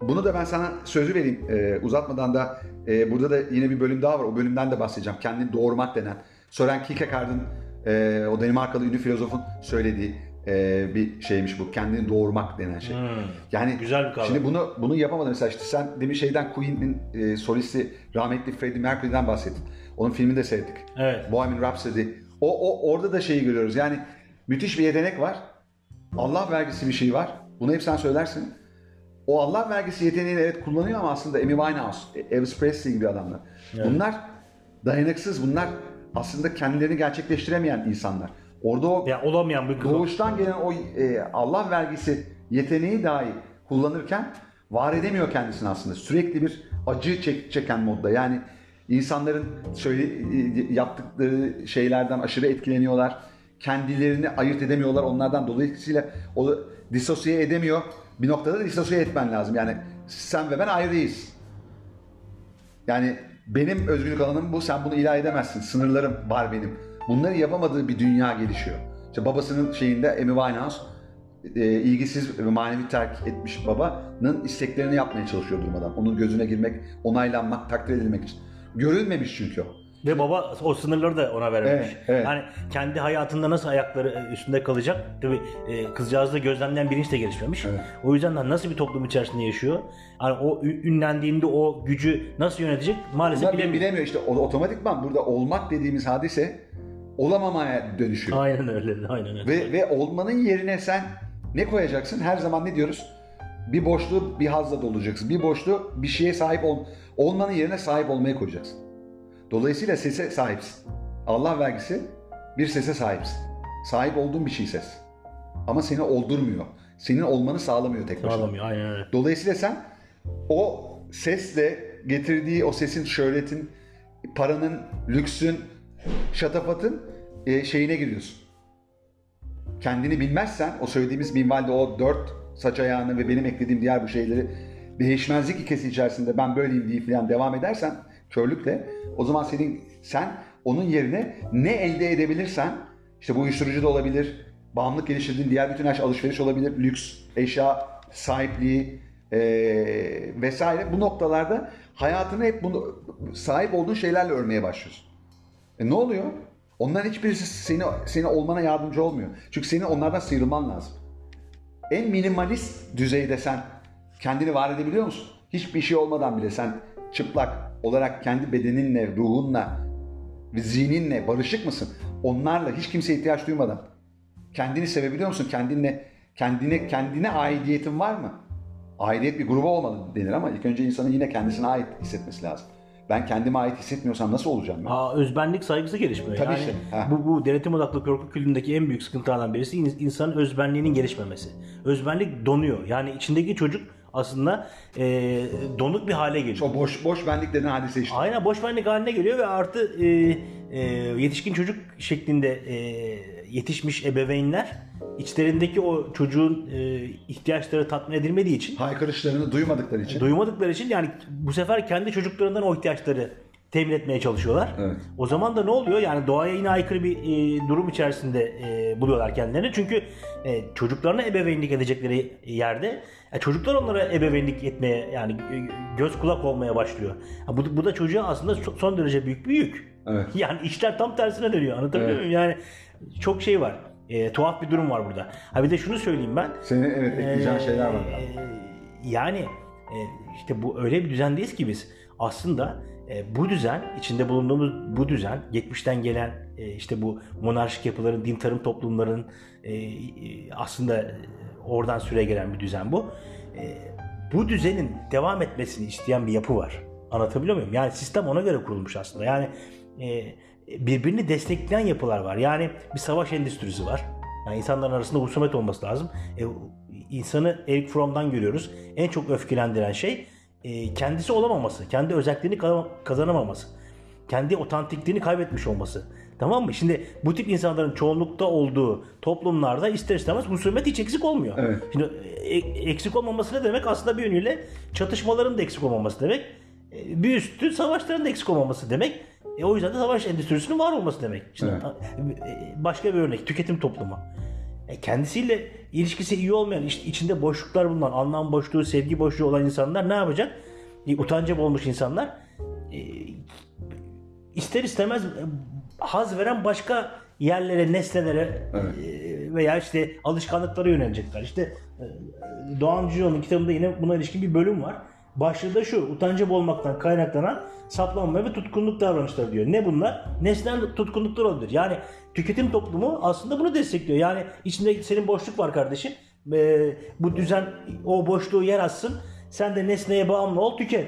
Bunu da ben sana sözü vereyim e, uzatmadan da e, burada da yine bir bölüm daha var. O bölümden de bahsedeceğim. Kendini doğurmak denen. Sören Kierkegaard'ın, Ee, o Danimarkalı ünlü filozofun söylediği e, bir şeymiş bu. Kendini doğurmak denen şey. Hmm, yani güzel bir kavram. Şimdi bunu bunu yapamadım mesela, işte sen demin şeyden, Queen'in e, solisti rahmetli Freddie Mercury'den bahsettin. Onun filmini de seyrettik. Evet. Bohemian Rhapsody. O, o orada da şeyi görüyoruz. Yani müthiş bir yetenek var. Allah vergisi bir şey var. Bunu hep sen söylersin. O Allah vergisi yeteneğini evet kullanıyor ama aslında Amy Winehouse, Elvis Presley gibi adamlar. Evet. Bunlar dayanıksız. Bunlar aslında kendilerini gerçekleştiremeyen insanlar. Orada o ya, olamayan bir doğuştan gelen o e, Allah vergisi yeteneği dahi kullanırken var edemiyor kendisini aslında. Sürekli bir acı çek, çeken modda. Yani insanların şöyle e, yaptıkları şeylerden aşırı etkileniyorlar. Kendilerini ayırt edemiyorlar. Onlardan dolayısıyla o disosiye edemiyor. Bir noktada da disosiye etmen lazım. Yani sen ve ben ayrıyız. Yani benim özgürlük alanım bu, sen bunu ilah edemezsin, sınırlarım var benim. Bunları yapamadığı bir dünya gelişiyor. İşte babasının şeyinde Amy Winehouse, e, ilgisiz ve manevi terk etmiş babanın isteklerini yapmaya çalışıyor durmadan. Onun gözüne girmek, onaylanmak, takdir edilmek için. Görülmemiş çünkü o. Ve baba o sınırları da ona vermemiş. Evet, evet. Yani kendi hayatında nasıl ayakları üstünde kalacak? Tabii e, kızcağızda gözlemleyen bilinç de gelişmemiş. Evet. O yüzden nasıl bir toplum içerisinde yaşıyor? Yani o ünlendiğinde o gücü nasıl yönetecek? Maalesef bunlar bilemiyor. bilemiyor. İşte otomatikman burada olmak dediğimiz hadise olamamaya dönüşüyor. Aynen öyle. Aynen öyle. Ve, ve olmanın yerine sen ne koyacaksın? Her zaman ne diyoruz? Bir boşluğu bir hazla dolacaksın. Bir boşluğu bir şeye sahip ol. Olmanın yerine sahip olmaya koyacaksın. Dolayısıyla sese sahipsin. Allah vergisi bir sese sahipsin. Sahip olduğun bir şey ses. Ama seni oldurmuyor. Senin olmanı sağlamıyor tek başına. Sağlamıyor, aynen öyle. Dolayısıyla sen o sesle getirdiği o sesin, şöhretin, paranın, lüksün, şatafatın e, şeyine giriyorsun. Kendini bilmezsen, o söylediğimiz minvalde o dört saç ayağını ve benim eklediğim diğer bu şeyleri değişmezlik ikisi içerisinde ben böyleyim diye falan devam edersen körlükle, o zaman senin sen onun yerine ne elde edebilirsen, işte bu uyuşturucu da olabilir, bağımlılık geliştirdiğin diğer bütün her alışveriş olabilir, lüks, eşya, sahipliği ee, vesaire, bu noktalarda hayatını hep bunu, sahip olduğun şeylerle örmeye başlıyorsun. E ne oluyor? Onların hiçbirisi seni, seni olmana yardımcı olmuyor. Çünkü senin onlardan sıyrılman lazım. En minimalist düzeyde sen kendini var edebiliyor musun? Hiçbir şey olmadan bile sen çıplak, olarak kendi bedeninle, ruhunla, zihninle barışık mısın? Onlarla hiç kimseye ihtiyaç duymadan kendini sevebiliyor musun? Kendinle, kendine, kendine aidiyetin var mı? Aidiyet bir gruba olmalı denir ama ilk önce insanın yine kendisine ait hissetmesi lazım. Ben kendime ait hissetmiyorsam nasıl olacağım ben? Aa, özbenlik saygısı gelişmiyor. Tabii yani işte. Bu, bu denetim odaklı korku kültüründeki en büyük sıkıntılardan birisi insanın özbenliğinin gelişmemesi. Özbenlik donuyor. Yani içindeki çocuk aslında e, donuk bir hale geliyor. O boş boş benlik denen hadise işte. Aynen, boş benlik haline geliyor ve artı e, e, yetişkin çocuk şeklinde e, yetişmiş ebeveynler içlerindeki o çocuğun e, ihtiyaçları tatmin edilmediği için, haykırışlarını duymadıkları için, duymadıkları için yani bu sefer kendi çocuklarından o ihtiyaçları temin etmeye çalışıyorlar. Evet. O zaman da ne oluyor? Yani doğaya yine aykırı bir e, durum içerisinde e, buluyorlar kendilerini. Çünkü e, çocuklarına ebeveynlik edecekleri yerde e, çocuklar onlara ebeveynlik etmeye, yani göz kulak olmaya başlıyor. Ha, bu, bu da çocuğa aslında son derece büyük bir yük. Evet. Yani işler tam tersine dönüyor. Anlatabiliyor evet. muyum? Yani çok şey var. E, tuhaf bir durum var burada. Ha, bir de şunu söyleyeyim ben. Senin evet ekleyeceğin e, şeyler var. E, yani e, işte bu öyle bir düzendeyiz ki biz aslında. E, bu düzen, içinde bulunduğumuz bu düzen, geçmişten gelen e, işte bu monarşik yapıların, din tarım toplumlarının e, e, aslında oradan süre gelen bir düzen bu. E, bu düzenin devam etmesini isteyen bir yapı var. Anlatabiliyor muyum? Yani sistem ona göre kurulmuş aslında. Yani e, birbirini destekleyen yapılar var. Yani bir savaş endüstrisi var. Yani insanların arasında husumet olması lazım. E, insanı Erich Fromm'dan görüyoruz. En çok öfkelendiren şey kendisi olamaması, kendi özelliğini kazanamaması, kendi otantikliğini kaybetmiş olması. Tamam mı? Şimdi bu tip insanların çoğunlukta olduğu toplumlarda ister istemez husumet hiç eksik olmuyor. Evet. Şimdi eksik olmaması ne demek? Aslında bir yönüyle çatışmaların da eksik olmaması demek. Bir üstü savaşların da eksik olmaması demek. E o yüzden de savaş endüstrisinin var olması demek. Şimdi evet. Başka bir örnek, tüketim toplumu. Kendisiyle ilişkisi iyi olmayan, içinde boşluklar bulunan, anlam boşluğu, sevgi boşluğu olan insanlar ne yapacak? Utancı olmuş insanlar ister istemez haz veren başka yerlere, nesnelere evet. veya işte alışkanlıklara yönelecekler. İşte Doğan Cüceloğlu'nun kitabında yine buna ilişkin bir bölüm var. Başlığı da şu: utancı olmaktan kaynaklanan saplanma ve tutkunluk davranışları diyor. Ne bunlar? Nesnel tutkunluklar olabilir. Yani tüketim toplumu aslında bunu destekliyor. Yani içinde senin boşluk var kardeşim. Ee, bu düzen o boşluğu yer açsın. Sen de nesneye bağımlı ol, tüket.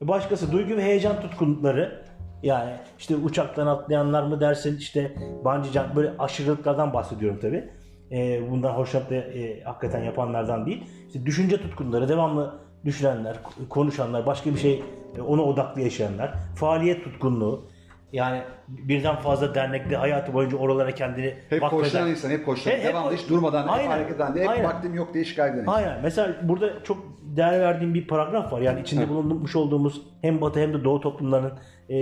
Başkası duygu ve heyecan tutkunlukları. Yani işte uçaktan atlayanlar mı dersin, işte bungee jump, böyle aşırılıklardan bahsediyorum tabii. Ee, bundan hoşlanıp da e, hakikaten yapanlardan değil. İşte düşünce tutkunları, devamlı düşünenler, konuşanlar, başka bir şey ona odaklı yaşayanlar, faaliyet tutkunluğu, yani birden fazla dernekte hayatı boyunca oralara kendini hep koşan insan, hep koşan, devamlı hiç durmadan, aynen, hep hareket eden, hep aynen. vaktim yok diye şikayet eden. Aynen. Mesela burada çok değer verdiğim bir paragraf var. Yani içinde bulunmuş olduğumuz hem Batı hem de Doğu toplumlarının e,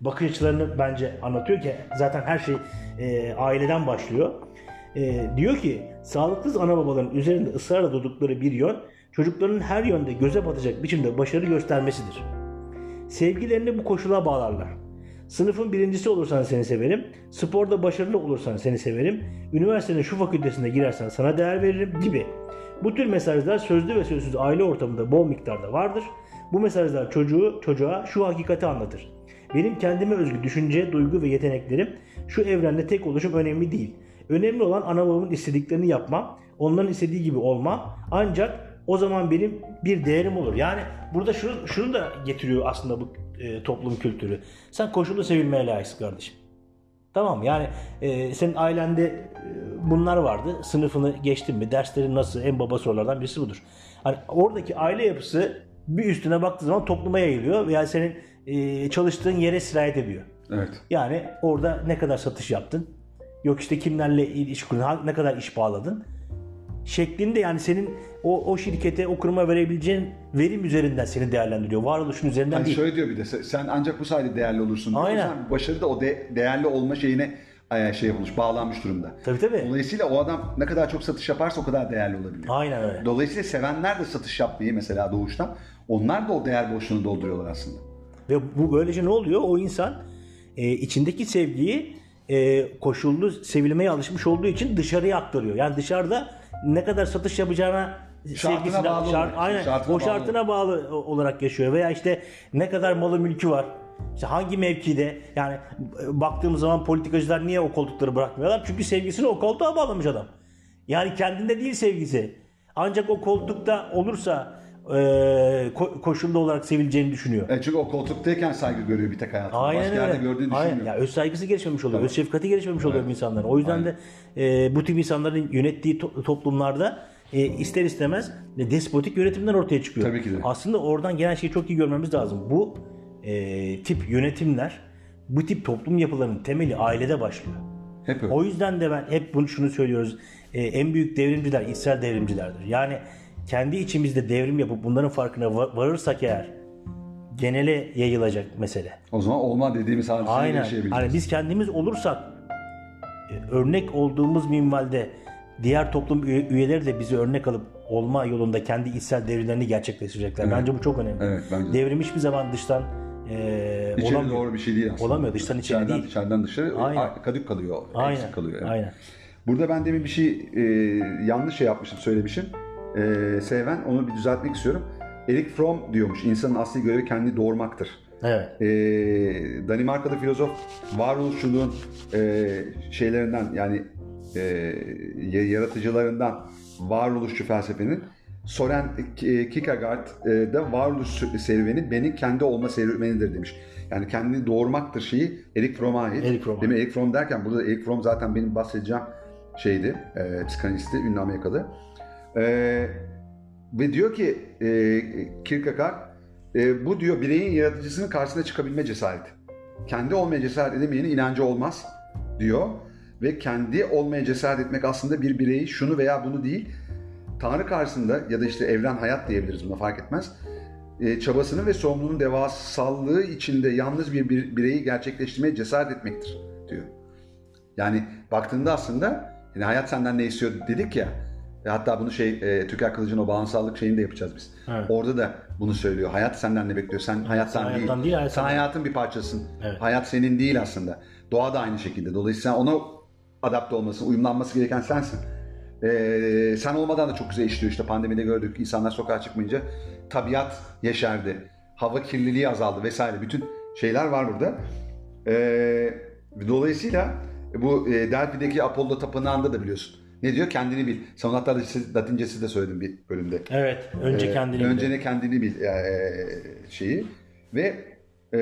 bakış açılarını bence anlatıyor ki zaten her şey e, aileden başlıyor. E, diyor ki, sağlıksız ana babaların üzerinde ısrarla durdukları bir yön, çocukların her yönde göze batacak biçimde başarı göstermesidir. Sevgilerini bu koşula bağlarlar. Sınıfın birincisi olursan seni severim, sporda başarılı olursan seni severim, üniversitenin şu fakültesine girersen sana değer veririm gibi. Bu tür mesajlar sözlü ve sözsüz aile ortamında bol miktarda vardır. Bu mesajlar çocuğu, çocuğa şu hakikati anlatır: benim kendime özgü düşünce, duygu ve yeteneklerim, şu evrende tek oluşum önemli değil. Önemli olan ana babamın istediklerini yapmam, onların istediği gibi olmam, ancak o zaman benim bir değerim olur. Yani burada şunu, şunu da getiriyor aslında bu e, toplum kültürü. Sen koşullu sevilmeye layıksın kardeşim. Tamam mı? Yani e, senin ailende e, bunlar vardı. Sınıfını geçtin mi? Derslerin nasıl? En baba sorulardan birisi budur. Hani oradaki aile yapısı bir üstüne baktığı zaman topluma yayılıyor veya senin e, çalıştığın yere sirayet ediyor. Evet. Yani orada ne kadar satış yaptın? Yok işte kimlerle iş kurdun? Ne kadar iş bağladın? Şeklinde, yani senin o o şirkete, o kuruma verebileceğin verim üzerinden seni değerlendiriyor. Varoluşun üzerinden hani değil. Şöyle diyor bir de, sen ancak bu sayede değerli olursun. Aynen. Sen başarı da o de, değerli olma şeyine şey olmuş, bağlanmış durumda. Tabii tabii. Dolayısıyla o adam ne kadar çok satış yaparsa o kadar değerli olabilir. Aynen öyle. Dolayısıyla sevenler de satış yapmayı mesela doğuştan, onlar da o değer boşluğunu dolduruyorlar aslında. Ve bu böylece ne oluyor? O insan e, içindeki sevgiyi e, koşullu sevilmeye alışmış olduğu için dışarıya aktarıyor. Yani dışarıda ne kadar satış yapacağına şartına bağlı şart, aynen, şartına o şartına bağlı. bağlı olarak yaşıyor veya işte ne kadar malı mülkü var, işte hangi mevkide, yani baktığımız zaman politikacılar niye o koltukları bırakmıyorlar? Çünkü sevgisini o koltuğa bağlamış adam. Yani kendinde değil sevgisi. Ancak o koltukta olursa e, koşulda olarak sevileceğini düşünüyor. E çünkü o koltuktayken saygı görüyor bir tek hayatında. Aynen Başka öyle. Gördüğünü düşünmüyor. Ya öz saygısı gelişmemiş oluyor. Tamam. Öz şefkati gelişmemiş oluyor evet. insanların. O yüzden Aynen. de e, bu tip insanların yönettiği to- toplumlarda e, ister istemez despotik yönetimler ortaya çıkıyor. Tabii ki de. Aslında oradan gelen şeyi çok iyi görmemiz lazım. Bu e, tip yönetimler, bu tip toplum yapılarının temeli ailede başlıyor. Hep öyle. O yüzden de ben hep bunu şunu söylüyoruz. E, en büyük devrimciler içsel devrimcilerdir. Yani kendi içimizde devrim yapıp bunların farkına varırsak eğer genele yayılacak mesele. O zaman olma dediğimiz halini yaşayabileceğiz. Aynen. Hani biz kendimiz olursak örnek olduğumuz minvalde diğer toplum üyeleri de bizi örnek alıp olma yolunda kendi içsel devrimlerini gerçekleştirecekler. Evet. Bence bu çok önemli. Evet, bence. Devrim hiçbir zaman dıştan Ee, İçeri olamıyor. doğru bir şey değil aslında. Olamıyor. Dıştan içeri içeriden, değil. İçeriden dışarı Aynen. kadük kalıyor. Aynen. Eksik kalıyor. Evet. Aynen. Burada ben demin bir şey e, yanlış şey yapmışım, söylemişim. E, Seyven, onu bir düzeltmek istiyorum. Erich Fromm diyormuş, insanın asli görevi kendini doğurmaktır. Evet. E, Danimarkalı filozof varoluşçuluğun e, şeylerinden, yani e, yaratıcılarından varoluşçu felsefenin, Sören Kierkegaard'da varoluş serüveni benim kendi olma serüvenidir demiş. Yani kendini doğurmaktır şeyi Erich Fromm'a ait. Erich Fromm. Demin Erich Fromm derken burada Erich Fromm zaten benim bahsedeceğim şeydi, e, psikanalisti, ünlü Amerikalı. E, ve diyor ki e, Kierkegaard, e, bu diyor bireyin yaratıcısının karşısına çıkabilme cesareti. Kendi olmaya cesaret edemeyenin inancı olmaz diyor. Ve kendi olmaya cesaret etmek aslında bir bireyi şunu veya bunu değil, Tanrı karşısında ya da işte evren, hayat diyebiliriz buna, fark etmez. E, çabasının ve sorumluluğunun devasallığı içinde yalnız bir, bir bireyi gerçekleştirmeye cesaret etmektir diyor. Yani baktığında aslında yani hayat senden ne istiyor dedik ya. E, hatta bunu şey e, Tüker Kılıç'ın o bağımsızlık şeyini de yapacağız biz. Evet. Orada da bunu söylüyor. Hayat senden ne bekliyor? Sen hayattan sen değil. değil hayat sen senden. Hayatın bir parçasın. Evet. Hayat senin değil aslında. Doğa da aynı şekilde. Dolayısıyla ona adapte olması, uyumlanması gereken sensin. Ee, sen olmadan da çok güzel işliyor, işte pandemide gördük, insanlar sokağa çıkmayınca tabiat yeşerdi, hava kirliliği azaldı vesaire, bütün şeyler var burada. Ee, dolayısıyla bu e, Delphi'deki Apollo Tapınağı'nda da biliyorsun ne diyor, kendini bil. Sanatlarda Latincesi de söyledim bir bölümde. Evet, önce kendini ee, bil. Önce ne kendini bil e, şeyi ve e,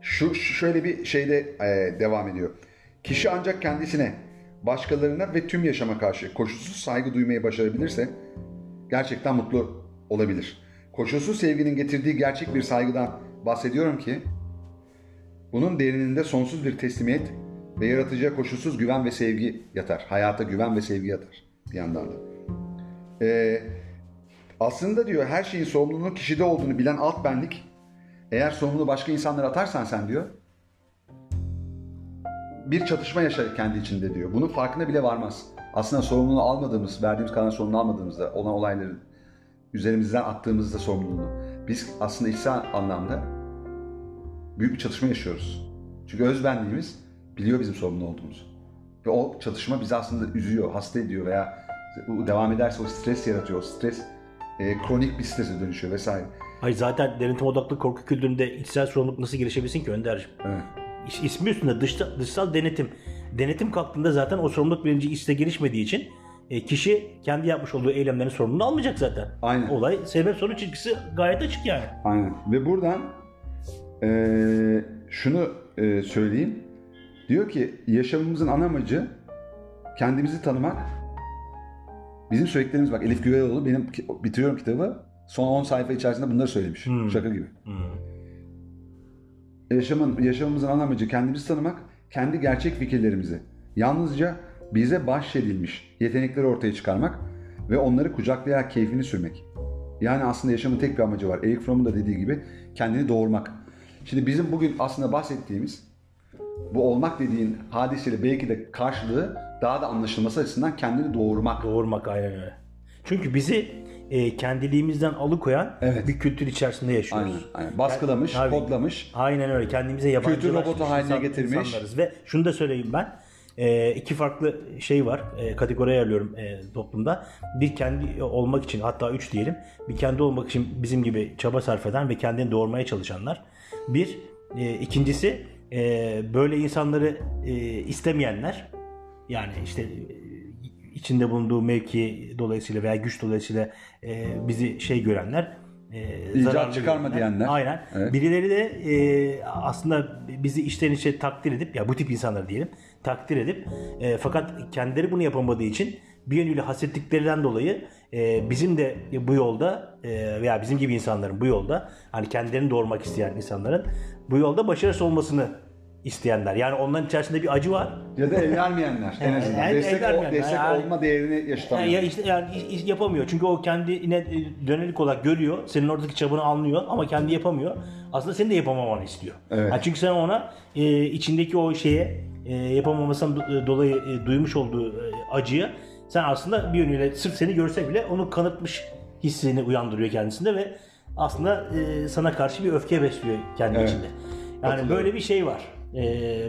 şu, şu şöyle bir şeyde e, devam ediyor. Kişi ancak kendisine, başkalarına ve tüm yaşama karşı koşulsuz saygı duymayı başarabilirse gerçekten mutlu olabilir. Koşulsuz sevginin getirdiği gerçek bir saygıdan bahsediyorum ki bunun derininde sonsuz bir teslimiyet ve yaratıcıya koşulsuz güven ve sevgi yatar. Hayata güven ve sevgi yatar bir yandan da. Ee, aslında diyor her şeyin sorumluluğunun kişide olduğunu bilen alt benlik, eğer sorumluluğu başka insanlara atarsan sen diyor bir çatışma yaşar kendi içinde diyor. Bunun farkına bile varmaz. Aslında sorumluluğunu almadığımız, verdiğimiz kadar sorumluluğunu almadığımızda, olan olayların üzerimizden attığımızda sorumluluğunu, biz aslında içsel anlamda büyük bir çatışma yaşıyoruz. Çünkü özbenliğimiz biliyor bizim sorumlu olduğumuzu. Ve o çatışma bizi aslında üzüyor, hasta ediyor veya devam ederse o stres yaratıyor. O stres e, kronik bir strese dönüşüyor vesaire. Hayır, zaten denetim odaklı korku kültüründe içsel sorumluluk nasıl gelişebilsin ki Önder'cim? Evet. İsmi üstünde dışta, dışsal denetim. Denetim kalktığında zaten o sorumluluk bilinci içte gelişmediği için kişi kendi yapmış olduğu eylemlerin sorumluluğunu almayacak zaten. Aynen. Olay sebep sonuç ilişkisi gayet açık yani. Aynen. Ve buradan e, şunu e, söyleyeyim. Diyor ki yaşamımızın ana amacı kendimizi tanımak. Bizim söylediklerimiz, bak Elif Güveroğlu benim bitiriyorum kitabı. Son on sayfa içerisinde bunları söylemiş. Hmm. Şaka gibi. Hmm. Yaşamın, yaşamımızın ana amacı kendimizi tanımak, kendi gerçek fikirlerimizi, yalnızca bize bahşedilmiş yetenekleri ortaya çıkarmak ve onları kucaklayarak keyfini sürmek. Yani aslında yaşamın tek bir amacı var. Erich Fromm'un da dediği gibi kendini doğurmak. Şimdi bizim bugün aslında bahsettiğimiz bu olmak dediğin hadiseyle belki de karşılığı daha da anlaşılması açısından kendini doğurmak. Doğurmak, aynen öyle. Çünkü bizi E, kendiliğimizden alıkoyan evet. bir kültür içerisinde yaşıyoruz. Aynen, aynen. Baskılamış, yani, kodlamış. Aynen öyle. Kendimize yabancılaşmış. Kültür robotu haline getirmiş. Insanlarız. Ve şunu da söyleyeyim ben. E, iki farklı şey var, e, kategoriye ayırıyorum e, toplumda. Bir kendi olmak için, hatta üç diyelim, bir kendi olmak için bizim gibi çaba sarf eden ve kendini doğurmaya çalışanlar. Bir, e, ikincisi e, böyle insanları e, istemeyenler, yani işte içinde bulunduğu mevki dolayısıyla veya güç dolayısıyla e, bizi şey görenler. E, İcat çıkarma diyenler. Aynen. Evet. Birileri de e, aslında bizi içten içe takdir edip, ya bu tip insanlar diyelim, takdir edip e, fakat kendileri bunu yapamadığı için bir yönüyle hasetliklerinden dolayı e, bizim de bu yolda e, veya bizim gibi insanların bu yolda, hani kendilerini doğurmak isteyen insanların bu yolda başarısız olmasını isteyenler. Yani onların içerisinde bir acı var. Ya da evlenmeyenler. En azından. Yani, destek o, destek yani, olma değerini yaşatamıyor. Yani, işte, yani yapamıyor. Çünkü o kendine dönelik olarak görüyor. Senin oradaki çabanı anlıyor ama kendi yapamıyor. Aslında senin de yapamamanı istiyor. Evet. Yani çünkü sen ona e, içindeki o şeye e, yapamamasından dolayı e, duymuş olduğu e, acıyı sen aslında bir yönüyle sırf seni görse bile onu kanıtmış hissini uyandırıyor kendisinde ve aslında e, sana karşı bir öfke besliyor kendi evet. içinde. Yani Hatırladım. Böyle bir şey var.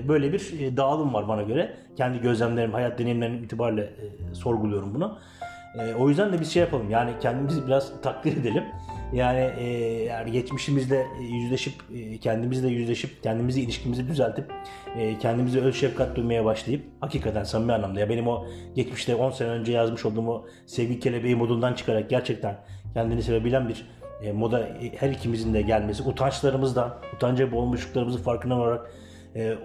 Böyle bir dağılım var bana göre. Kendi gözlemlerim, hayat deneyimlerim itibariyle sorguluyorum bunu. O yüzden de bir şey yapalım. Yani kendimizi biraz takdir edelim. Yani, yani geçmişimizle yüzleşip, kendimizle yüzleşip, kendimizi, ilişkimizi düzeltip, kendimize öz şefkat duymaya başlayıp, hakikaten samimi anlamda. Ya benim o geçmişte on sene önce yazmış olduğum o sevgi kelebeği modundan çıkarak gerçekten kendini sevebilen bir moda her ikimizin de gelmesi, utançlarımızdan, utanca boğulmuşluklarımızın farkına vararak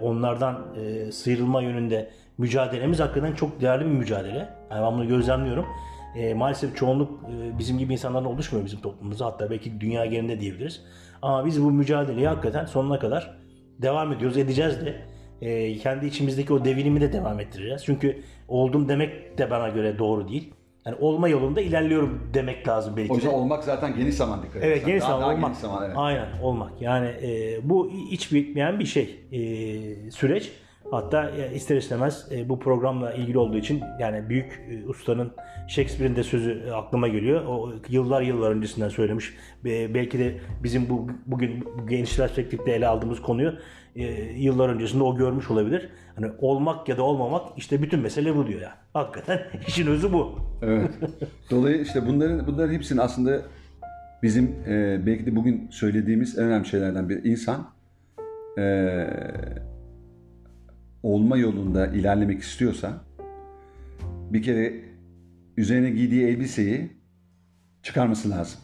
onlardan sıyrılma yönünde mücadelemiz hakikaten çok değerli bir mücadele. Yani ben bunu gözlemliyorum. Maalesef çoğunluk bizim gibi insanlardan oluşmuyor bizim toplumumuzda. Hatta belki dünya genelinde diyebiliriz. Ama biz bu mücadeleyi hakikaten sonuna kadar devam ediyoruz, edeceğiz de. Kendi içimizdeki o devinimi de devam ettireceğiz. Çünkü oldum demek de bana göre doğru değil. Yani olma yolunda ilerliyorum demek lazım belki. O yüzden olmak zaten geniş zaman dikkat edin. Evet, geniş zaman, olmak. Geniş zaman, evet. Aynen, olmak. Yani e, bu hiç bitmeyen bir şey, e, süreç. Hatta e, ister istemez e, bu programla ilgili olduğu için yani büyük e, ustanın Shakespeare'in de sözü e, aklıma geliyor. O yıllar yıllar öncesinden söylemiş. E, belki de bizim bu bugün bu gençler perspektifte ele aldığımız konuyu e, yıllar öncesinde o görmüş olabilir. Hani olmak ya da olmamak, işte bütün mesele bu diyor ya. Yani. Hakikaten işin özü bu. Evet. Dolayısıyla işte bunların bunların hepsinin aslında bizim e, belki de bugün söylediğimiz en önemli şeylerden biri. İnsan e, olma yolunda ilerlemek istiyorsa bir kere üzerine giydiği elbiseyi çıkarması lazım.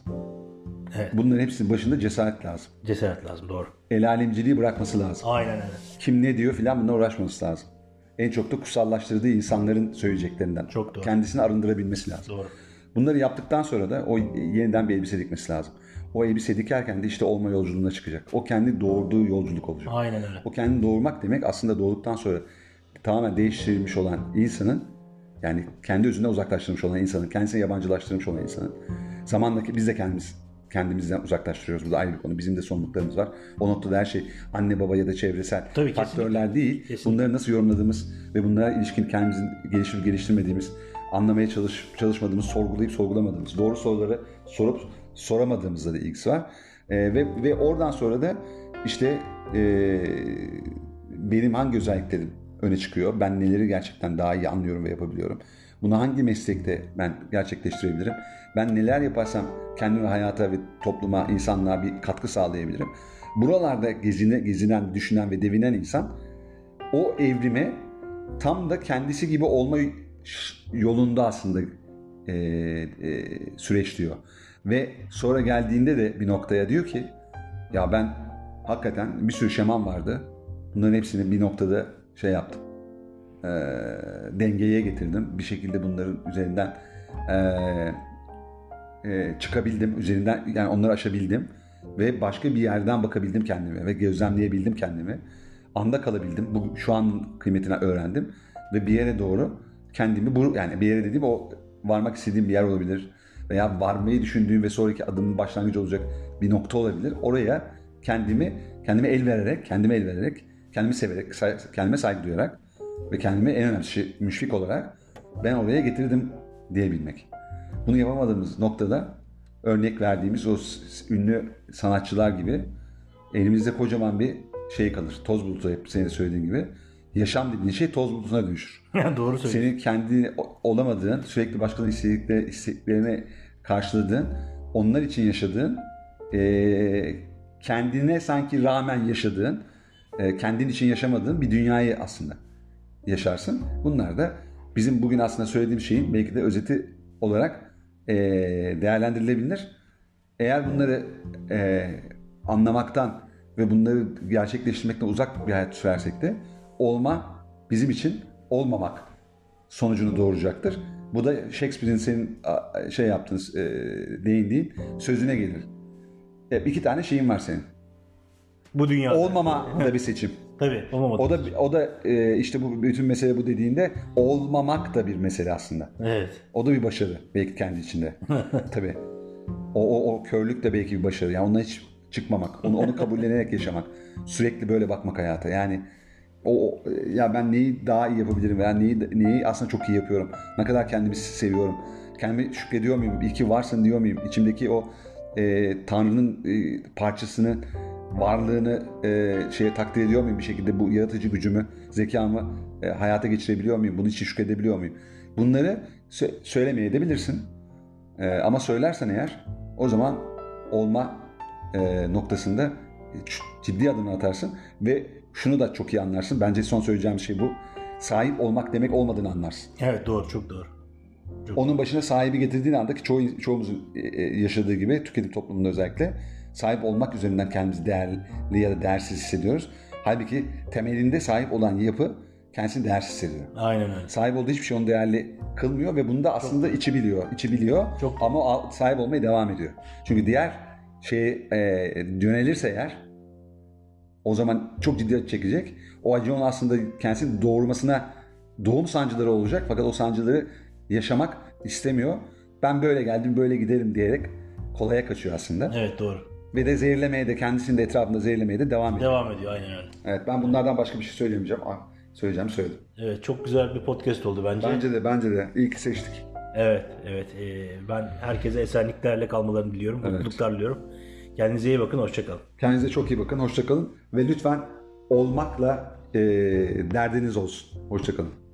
Evet. Bunların hepsinin başında cesaret lazım. Cesaret lazım, doğru. El alemciliği bırakması lazım. Aynen öyle. Kim ne diyor filan, bununla uğraşması lazım. En çok da kutsallaştırdığı insanların söyleyeceklerinden. Çok doğru. Kendisini arındırabilmesi lazım. Doğru. Bunları yaptıktan sonra da o yeniden bir elbise dikmesi lazım. O elbise dikerken de işte olma yolculuğuna çıkacak. O kendi doğurduğu yolculuk olacak. Aynen öyle. O kendini doğurmak demek aslında doğduktan sonra tamamen değiştirilmiş olan insanın, yani kendi özünden uzaklaştırmış olan insanın, kendisini yabancılaştırmış olan insanın, zamanla biz de kendimiz kendimizden uzaklaştırıyoruz. Bu da ayrı bir konu. Bizim de sorumluluklarımız var. O noktada her şey anne baba ya da çevresel Tabii, faktörler kesinlikle. Değil. Kesinlikle. Bunları nasıl yorumladığımız ve bunlara ilişkin kendimizin geliştirip geliştirmediğimiz, anlamaya çalış, çalışmadığımız, sorgulayıp sorgulamadığımız, doğru soruları sorup soramadığımızda da ilgisi var. Ee, ve, ve oradan sonra da işte ee, benim hangi özelliklerim öne çıkıyor? Ben neleri gerçekten daha iyi anlıyorum ve yapabiliyorum? Bunu hangi meslekte ben gerçekleştirebilirim? Ben neler yaparsam kendime, hayata ve topluma, insanlığa bir katkı sağlayabilirim? Buralarda gezine, gezinen, düşünen ve devinen insan o evrime tam da kendisi gibi olma yolunda aslında e, e, süreç diyor. Ve sonra geldiğinde de bir noktaya diyor ki, ya ben hakikaten bir sürü şemam vardı. Bunların hepsini bir noktada şey yaptım. E, dengeye getirdim. Bir şekilde bunların üzerinden e, e, çıkabildim. Üzerinden, yani onları aşabildim. Ve başka bir yerden bakabildim kendime. Ve gözlemleyebildim kendimi. Anda kalabildim. Bu, şu anın kıymetini öğrendim. Ve bir yere doğru kendimi, bu, yani bir yere dediğim o varmak istediğim bir yer olabilir. Veya varmayı düşündüğüm ve sonraki adımın başlangıcı olacak bir nokta olabilir. Oraya kendimi, kendime el vererek, kendime el vererek, kendimi severek, kendime saygı duyarak ve kendimi en önemli şey, müşfik olarak ben oraya getirdim diyebilmek. Bunu yapamadığımız noktada örnek verdiğimiz o ünlü sanatçılar gibi elimizde kocaman bir şey kalır. Toz bulutu, hep senin söylediğin gibi. yaşam dediğin şey toz bulutuna dönüşür. Doğru söylüyorsun. Senin kendi olamadığın, sürekli başkalarının istediklerine karşıladığın, onlar için yaşadığın, e, kendine sanki rağmen yaşadığın, e, kendin için yaşamadığın bir dünyayı aslında yaşarsın. Bunlar da bizim bugün aslında söylediğim şeyin belki de özeti olarak e, değerlendirilebilir. Eğer bunları e, anlamaktan ve bunları gerçekleştirmekten uzak bir hayat sürersek de olma bizim için olmamak sonucunu doğuracaktır. Bu da Shakespeare'in senin şey yaptığınız, e, değindiğin sözüne gelir. E, iki tane şeyin var senin. Bu dünyada. Olmama da bir seçim. Tabii, olmamak. O da o da e, işte bu bütün mesele bu dediğinde olmamak da bir mesele aslında. Evet. O da bir başarı belki kendi içinde. Tabii. O, o o körlük de belki bir başarı. Yani ondan hiç çıkmamak, onu onu kabullenerek yaşamak, sürekli böyle bakmak hayata. Yani o, o ya ben neyi daha iyi yapabilirim veya yani neyi neyi aslında çok iyi yapıyorum. Ne kadar kendimi seviyorum. Kendimi şükrediyor muyum? İyi ki varsın diyor muyum? İçimdeki o e, Tanrı'nın e, parçasını, varlığını e, şeye takdir ediyor muyum bir şekilde? Bu yaratıcı gücümü, zekamı e, hayata geçirebiliyor muyum? Bunun için şükredebiliyor muyum? Bunları sö- söylemeye de bilirsin. E, ama söylersen eğer o zaman olma e, noktasında ciddi adımlar atarsın ve şunu da çok iyi anlarsın. Bence son söyleyeceğim şey bu. Sahip olmak demek olmadığını anlarsın. Evet, doğru, çok doğru. Çok Onun doğru. başına sahibi getirdiğin anda ki çoğu, çoğumuzun e, yaşadığı gibi tüketim toplumunda özellikle sahip olmak üzerinden kendimizi değerli ya da değersiz hissediyoruz. Halbuki temelinde sahip olan yapı kendisini değersiz hissediyor. Aynen öyle. Sahip olduğu hiçbir şey onu değerli kılmıyor ve bunu da aslında çok içi biliyor. İçi biliyor çok ama sahip olmaya devam ediyor. Çünkü diğer şeye e, yönelirse eğer o zaman çok ciddi acı çekecek. O acı onun aslında kendisini doğurmasına doğum sancıları olacak. Fakat o sancıları yaşamak istemiyor. Ben böyle geldim, böyle giderim diyerek kolaya kaçıyor aslında. Evet, doğru. Ve de zehirlemeye de, kendisini de etrafında zehirlemeye de devam ediyor. Devam ediyor, aynen öyle. Evet, ben bunlardan başka bir şey söyleyemeyeceğim. Söyleyeceğim, söyledim. Evet, çok güzel bir podcast oldu bence. Bence de, bence de. İyi ki seçtik. Evet, evet. Ee, ben herkese esenliklerle kalmalarını diliyorum. Evet. Mutluluklar diliyorum. Kendinize iyi bakın, hoşçakalın. Kendinize çok iyi bakın, hoşçakalın. Ve lütfen olmakla e, derdiniz olsun. Hoşçakalın.